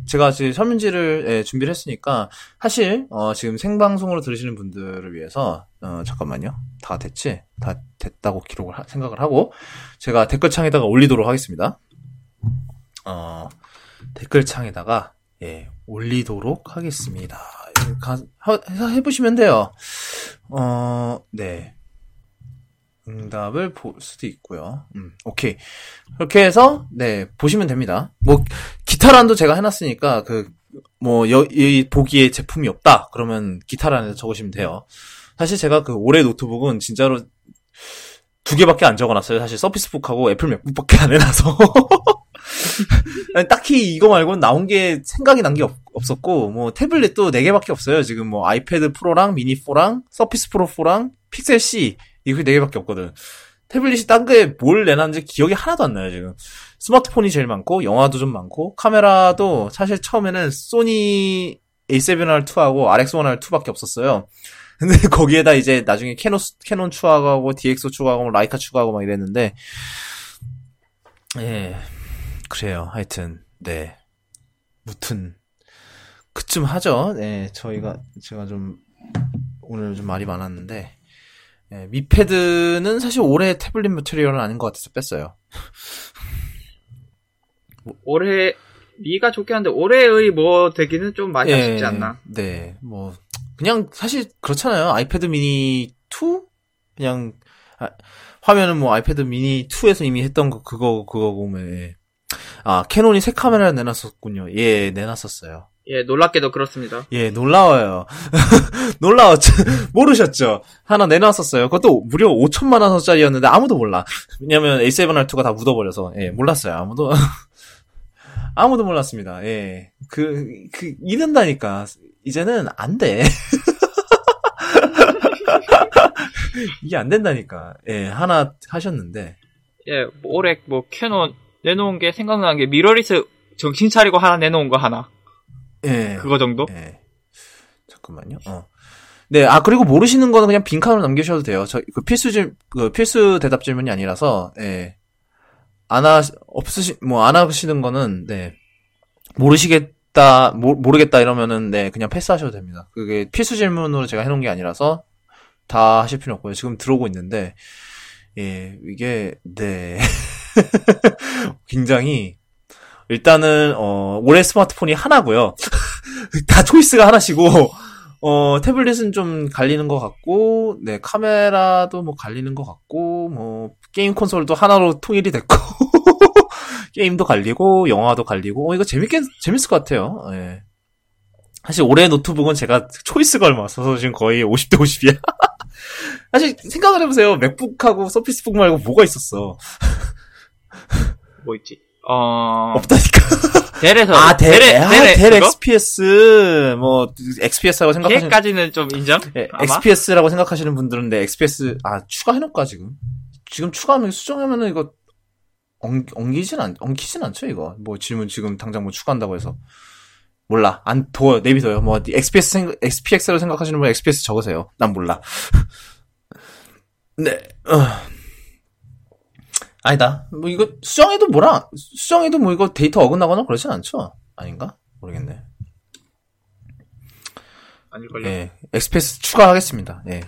제가 지금 설문지를, 예, 준비를 했으니까, 사실, 지금 생방송으로 들으시는 분들을 위해서, 잠깐만요. 다 됐다고 생각을 하고, 제가 댓글창에다가 올리도록 하겠습니다. 댓글창에다가, 예, 올리도록 하겠습니다. 해보시면 돼요. 네. 응답을 볼 수도 있고요. 오케이. 그렇게 해서 네, 보시면 됩니다. 뭐 기타란도 제가 해놨으니까 이 보기에 제품이 없다 그러면 기타란에서 적으시면 돼요. 사실 제가 그 올해 노트북은 진짜로 2개밖에 안 적어놨어요. 사실 서피스북하고 애플 맥북밖에 안 해놔서 딱히 이거 말고는 나온 게 생각이 난 게 없었고 뭐 태블릿도 4개밖에 없어요. 지금 뭐 아이패드 프로랑 미니 4랑 서피스 프로 4랑 픽셀 C 이게 4개밖에 없거든. 태블릿이 딴 게 뭘 내놨는지 기억이 하나도 안 나요, 지금. 스마트폰이 제일 많고, 영화도 좀 많고, 카메라도 사실 처음에는 소니 A7R2하고 RX1R2밖에 없었어요. 근데 거기에다 이제 나중에 캐논 추가하고 DxO 추가하고 라이카 추가하고 막 이랬는데, 예, 그래요. 하여튼 네, 무튼 그쯤 하죠. 예, 제가 좀 오늘 좀 말이 많았는데, 예, 미패드는 사실 올해 태블릿 머티리얼은 아닌 것 같아서 뺐어요. 올해 미가 좋긴 한데 올해의 뭐 되기는 좀 많이 아쉽지, 예, 않나? 네, 뭐 그냥 사실 그렇잖아요. 아이패드 미니 2 그냥 화면은 뭐 아이패드 미니 2에서 이미 했던 거 그거 보면, 아 캐논이 새 카메라를 내놨었군요. 예, 내놨었어요. 예, 놀랍게도 그렇습니다. 예, 놀라워요. 놀라웠죠. 모르셨죠? 하나 내놨었어요. 그것도 무려 5천만 원 원짜리였는데 아무도 몰라. 왜냐면 A7R2가 다 묻어버려서, 예, 몰랐어요. 아무도 몰랐습니다. 예, 이른다니까. 이제는 안 돼. 이게 안 된다니까. 예, 하나 하셨는데. 예, 올해 뭐 캐논 내놓은 게 생각나는 게 미러리스 정신 차리고 하나 내놓은 거 하나. 예. 그거 정도? 예. 잠깐만요. 네, 아, 그리고 모르시는 거는 그냥 빈칸으로 남기셔도 돼요. 필수 대답 질문이 아니라서, 예. 안 하시는 거는, 네. 모르겠다 이러면은, 네, 그냥 패스하셔도 됩니다. 그게 필수 질문으로 제가 해놓은 게 아니라서 다 하실 필요 없고요. 지금 들어오고 있는데, 예, 이게, 네. 굉장히, 일단은 올해 스마트폰이 하나고요. 다 초이스가 하나시고, 태블릿은 좀 갈리는 것 같고, 네, 카메라도 뭐 갈리는 것 같고, 뭐 게임 콘솔도 하나로 통일이 됐고, 게임도 갈리고 영화도 갈리고, 이거 재밌을 것 같아요. 예. 사실 올해 노트북은 제가 초이스가 얼마 없어서 지금 거의 50대 50이야. 사실 생각을 해보세요. 맥북하고 서피스북 말고 뭐가 있었어? 뭐 있지? 없다니까. 델에서. 아, 델 XPS, 뭐, XPS라고 생각하시는. 걔까지는 좀 인정? 예, XPS라고 생각하시는 분들은, 네, XPS, 아, 추가해놓을까, 지금? 지금 추가하면, 수정하면은 이거, 엉키진 않죠, 이거. 뭐, 질문 지금 당장 뭐 추가한다고 해서. 몰라. 내비둬요. 뭐, XPS라고 생각하시는 분 XPS 적으세요. 난 몰라. 네, 아니다. 뭐, 이거, 수정해도 뭐, 이거 데이터 어긋나거나 그러진 않죠? 아닌가? 모르겠네. 아닐걸요? 예. XPS 추가하겠습니다. 예.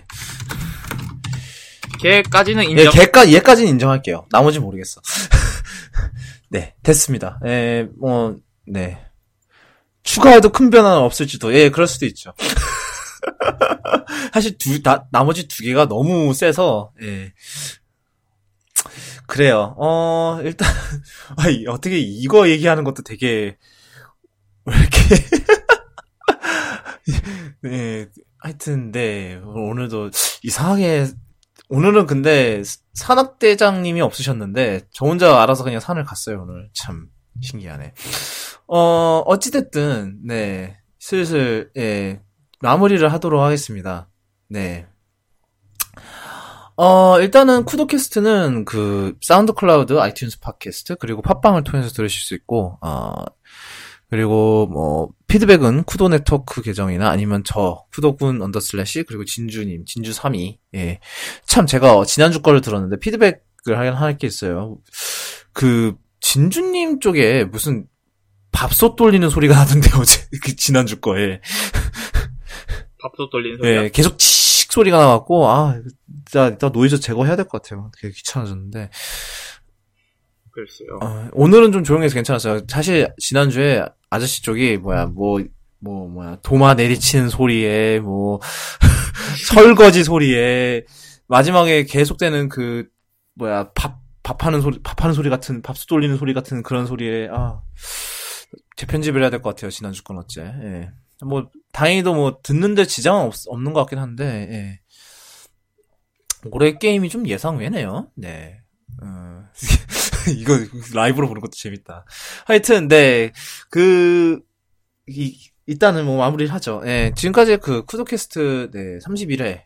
걔까지는 인정? 예, 얘까지는 인정할게요. 나머지 모르겠어. 네. 됐습니다. 예, 뭐, 네. 추가해도 큰 변화는 없을지도, 예, 그럴 수도 있죠. 사실 나머지 두 개가 너무 세서, 예. 그래요. 일단 어떻게 이거 얘기하는 것도 되게 왜 이렇게 네, 하여튼 네, 오늘도 이상하게 오늘은 근데 산악대장님이 없으셨는데 저 혼자 알아서 그냥 산을 갔어요. 오늘 참 신기하네. 어찌됐든 네, 슬슬 예, 마무리를 하도록 하겠습니다. 네. 일단은 쿠도캐스트는 사운드 클라우드, 아이튠즈 팟캐스트, 그리고 팟빵을 통해서 들으실 수 있고, 그리고 뭐, 피드백은 쿠도 네트워크 계정이나 아니면 쿠도군 _, 그리고 진주님, 진주32. 예. 참 제가 지난주 거를 들었는데 피드백을 하긴 할 게 있어요. 진주님 쪽에 무슨 밥솥 돌리는 소리가 나던데, 어제, 지난주 거에. 밥솥 돌리는 소리가? 예, 계속 소리가 나갖고, 아, 일단 노이즈 제거해야 될 것 같아요. 되게 귀찮아졌는데. 글쎄요. 오늘은 좀 조용해서 괜찮았어요. 사실, 지난주에 아저씨 쪽이, 도마 내리치는 소리에, 뭐, 설거지 소리에, 마지막에 계속되는 밥하는 소리 같은, 밥솥 돌리는 소리 같은 그런 소리에, 아, 재편집을 해야 될 것 같아요. 지난주 건 어째. 예. 뭐, 다행히도 뭐, 듣는데 지장은 없는 것 같긴 한데, 예. 올해 게임이 좀 예상 외네요. 네. 이거 라이브로 보는 것도 재밌다. 하여튼, 네. 일단은 뭐, 마무리를 하죠. 예. 지금까지 쿠도캐스트, 네, 31회,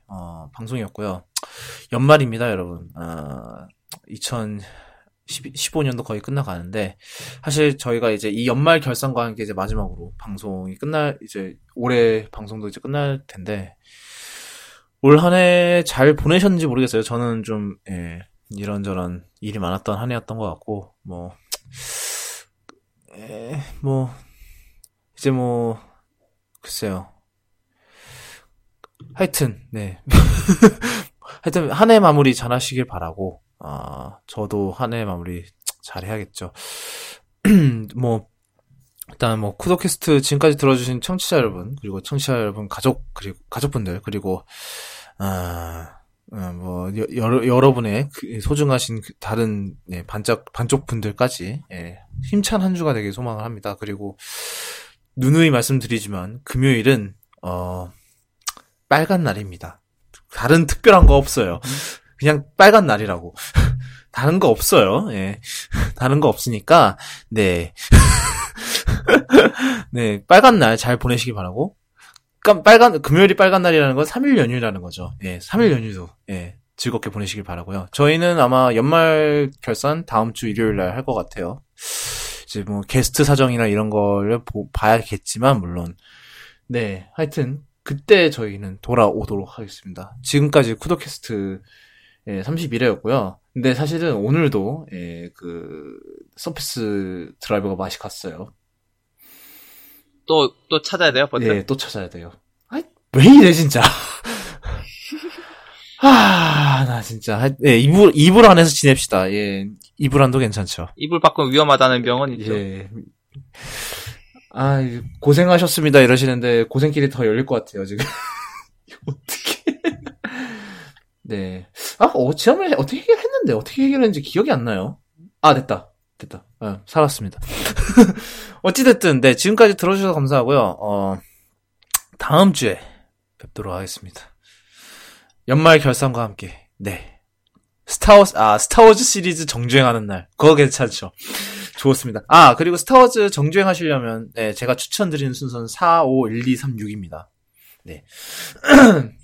방송이었고요. 연말입니다, 여러분. 2015년도 거의 끝나가는데, 사실 저희가 이제 이 연말 결산과 함께 이제 마지막으로 방송이 이제 올해 방송도 이제 끝날 텐데, 올 한 해 잘 보내셨는지 모르겠어요. 저는 좀, 예, 이런저런 일이 많았던 한 해였던 것 같고, 뭐, 예, 뭐, 이제 뭐, 글쎄요. 하여튼, 네. 하여튼, 한 해 마무리 잘 하시길 바라고, 아, 저도 한 해 마무리 잘 해야겠죠. 뭐, 일단 뭐 쿠더캐스트 지금까지 들어주신 청취자 여러분 그리고 청취자 여러분 가족 그리고 가족분들 그리고 뭐 여러분의 소중하신 다른 네, 반쪽 분들까지 예, 힘찬 한 주가 되길 소망을 합니다. 그리고 누누이 말씀드리지만 금요일은 빨간 날입니다. 다른 특별한 거 없어요. 그냥 빨간 날이라고. 다른 거 없어요. 예. 다른 거 없으니까 네. 네, 빨간 날 잘 보내시기 바라고. 그러니까 금요일이 빨간 날이라는 건 3일 연휴라는 거죠. 예, 3일 연휴도, 예, 즐겁게 보내시길 바라고요. 저희는 아마 연말 결산 다음 주 일요일 날 할 것 같아요. 이제 뭐, 게스트 사정이나 이런 거를 봐야겠지만, 물론. 네, 하여튼, 그때 저희는 돌아오도록 하겠습니다. 지금까지 쿠더캐스트, 예, 31회였고요. 근데 사실은 오늘도, 예, 서피스 드라이버가 맛이 갔어요. 또 찾아야 돼요? 버튼? 네, 또 찾아야 돼요. 아이, 왜 이래, 진짜. 아, 나 진짜. 예, 이불 안에서 지냅시다. 예, 이불 안도 괜찮죠. 이불 밖은 위험하다는 병은 이제. 예. 아, 고생하셨습니다. 이러시는데, 고생길이 더 열릴 것 같아요, 지금. 어떻게. 네. 아, 지난번에 어떻게 해결했는데, 어떻게 해결했는지 기억이 안 나요. 아, 됐다. 아, 살았습니다. 어찌됐든, 네, 지금까지 들어주셔서 감사하고요. 다음 주에 뵙도록 하겠습니다. 연말 결산과 함께, 네. 스타워즈 시리즈 정주행하는 날. 그거 괜찮죠. 좋습니다. 아, 그리고 스타워즈 정주행하시려면, 네, 제가 추천드리는 순서는 4, 5, 1, 2, 3, 6입니다. 네.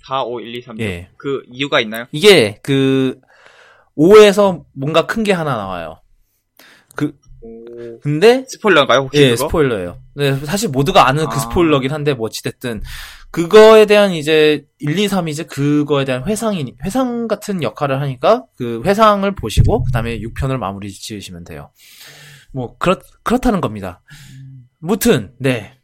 4, 5, 1, 2, 3, 6. 예. 그 이유가 있나요? 이게, 5에서 뭔가 큰 게 하나 나와요. 근데 스포일러인가요? 혹시 예, 그거? 스포일러예요. 네, 사실 모두가 아는 그 스포일러긴 한데 뭐 어찌됐든 그거에 대한 이제 1, 2, 3이 이제 그거에 대한 회상 같은 역할을 하니까 그 회상을 보시고 그다음에 6편을 마무리 지으시면 돼요. 뭐 그렇다는 겁니다. 무튼 네.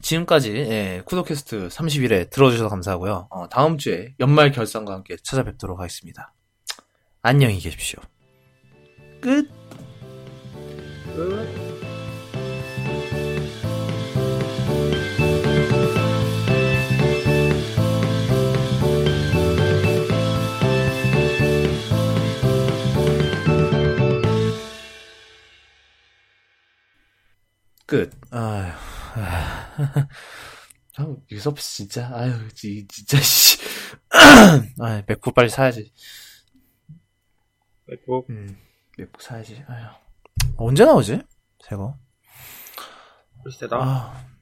지금까지 예, 쿠더캐스트 31회 들어주셔서 감사하고요. 다음 주에 연말 결산과 함께 찾아뵙도록 하겠습니다. 안녕히 계십시오. 끝. Good. Good. 아휴. 아유, 이 서비스 진짜. 아유, 진짜 씨. 아, 맥북 빨리 사야지. 맥북. 맥북 사야지. 아휴. 언제 나오지? 새거? 글쎄다.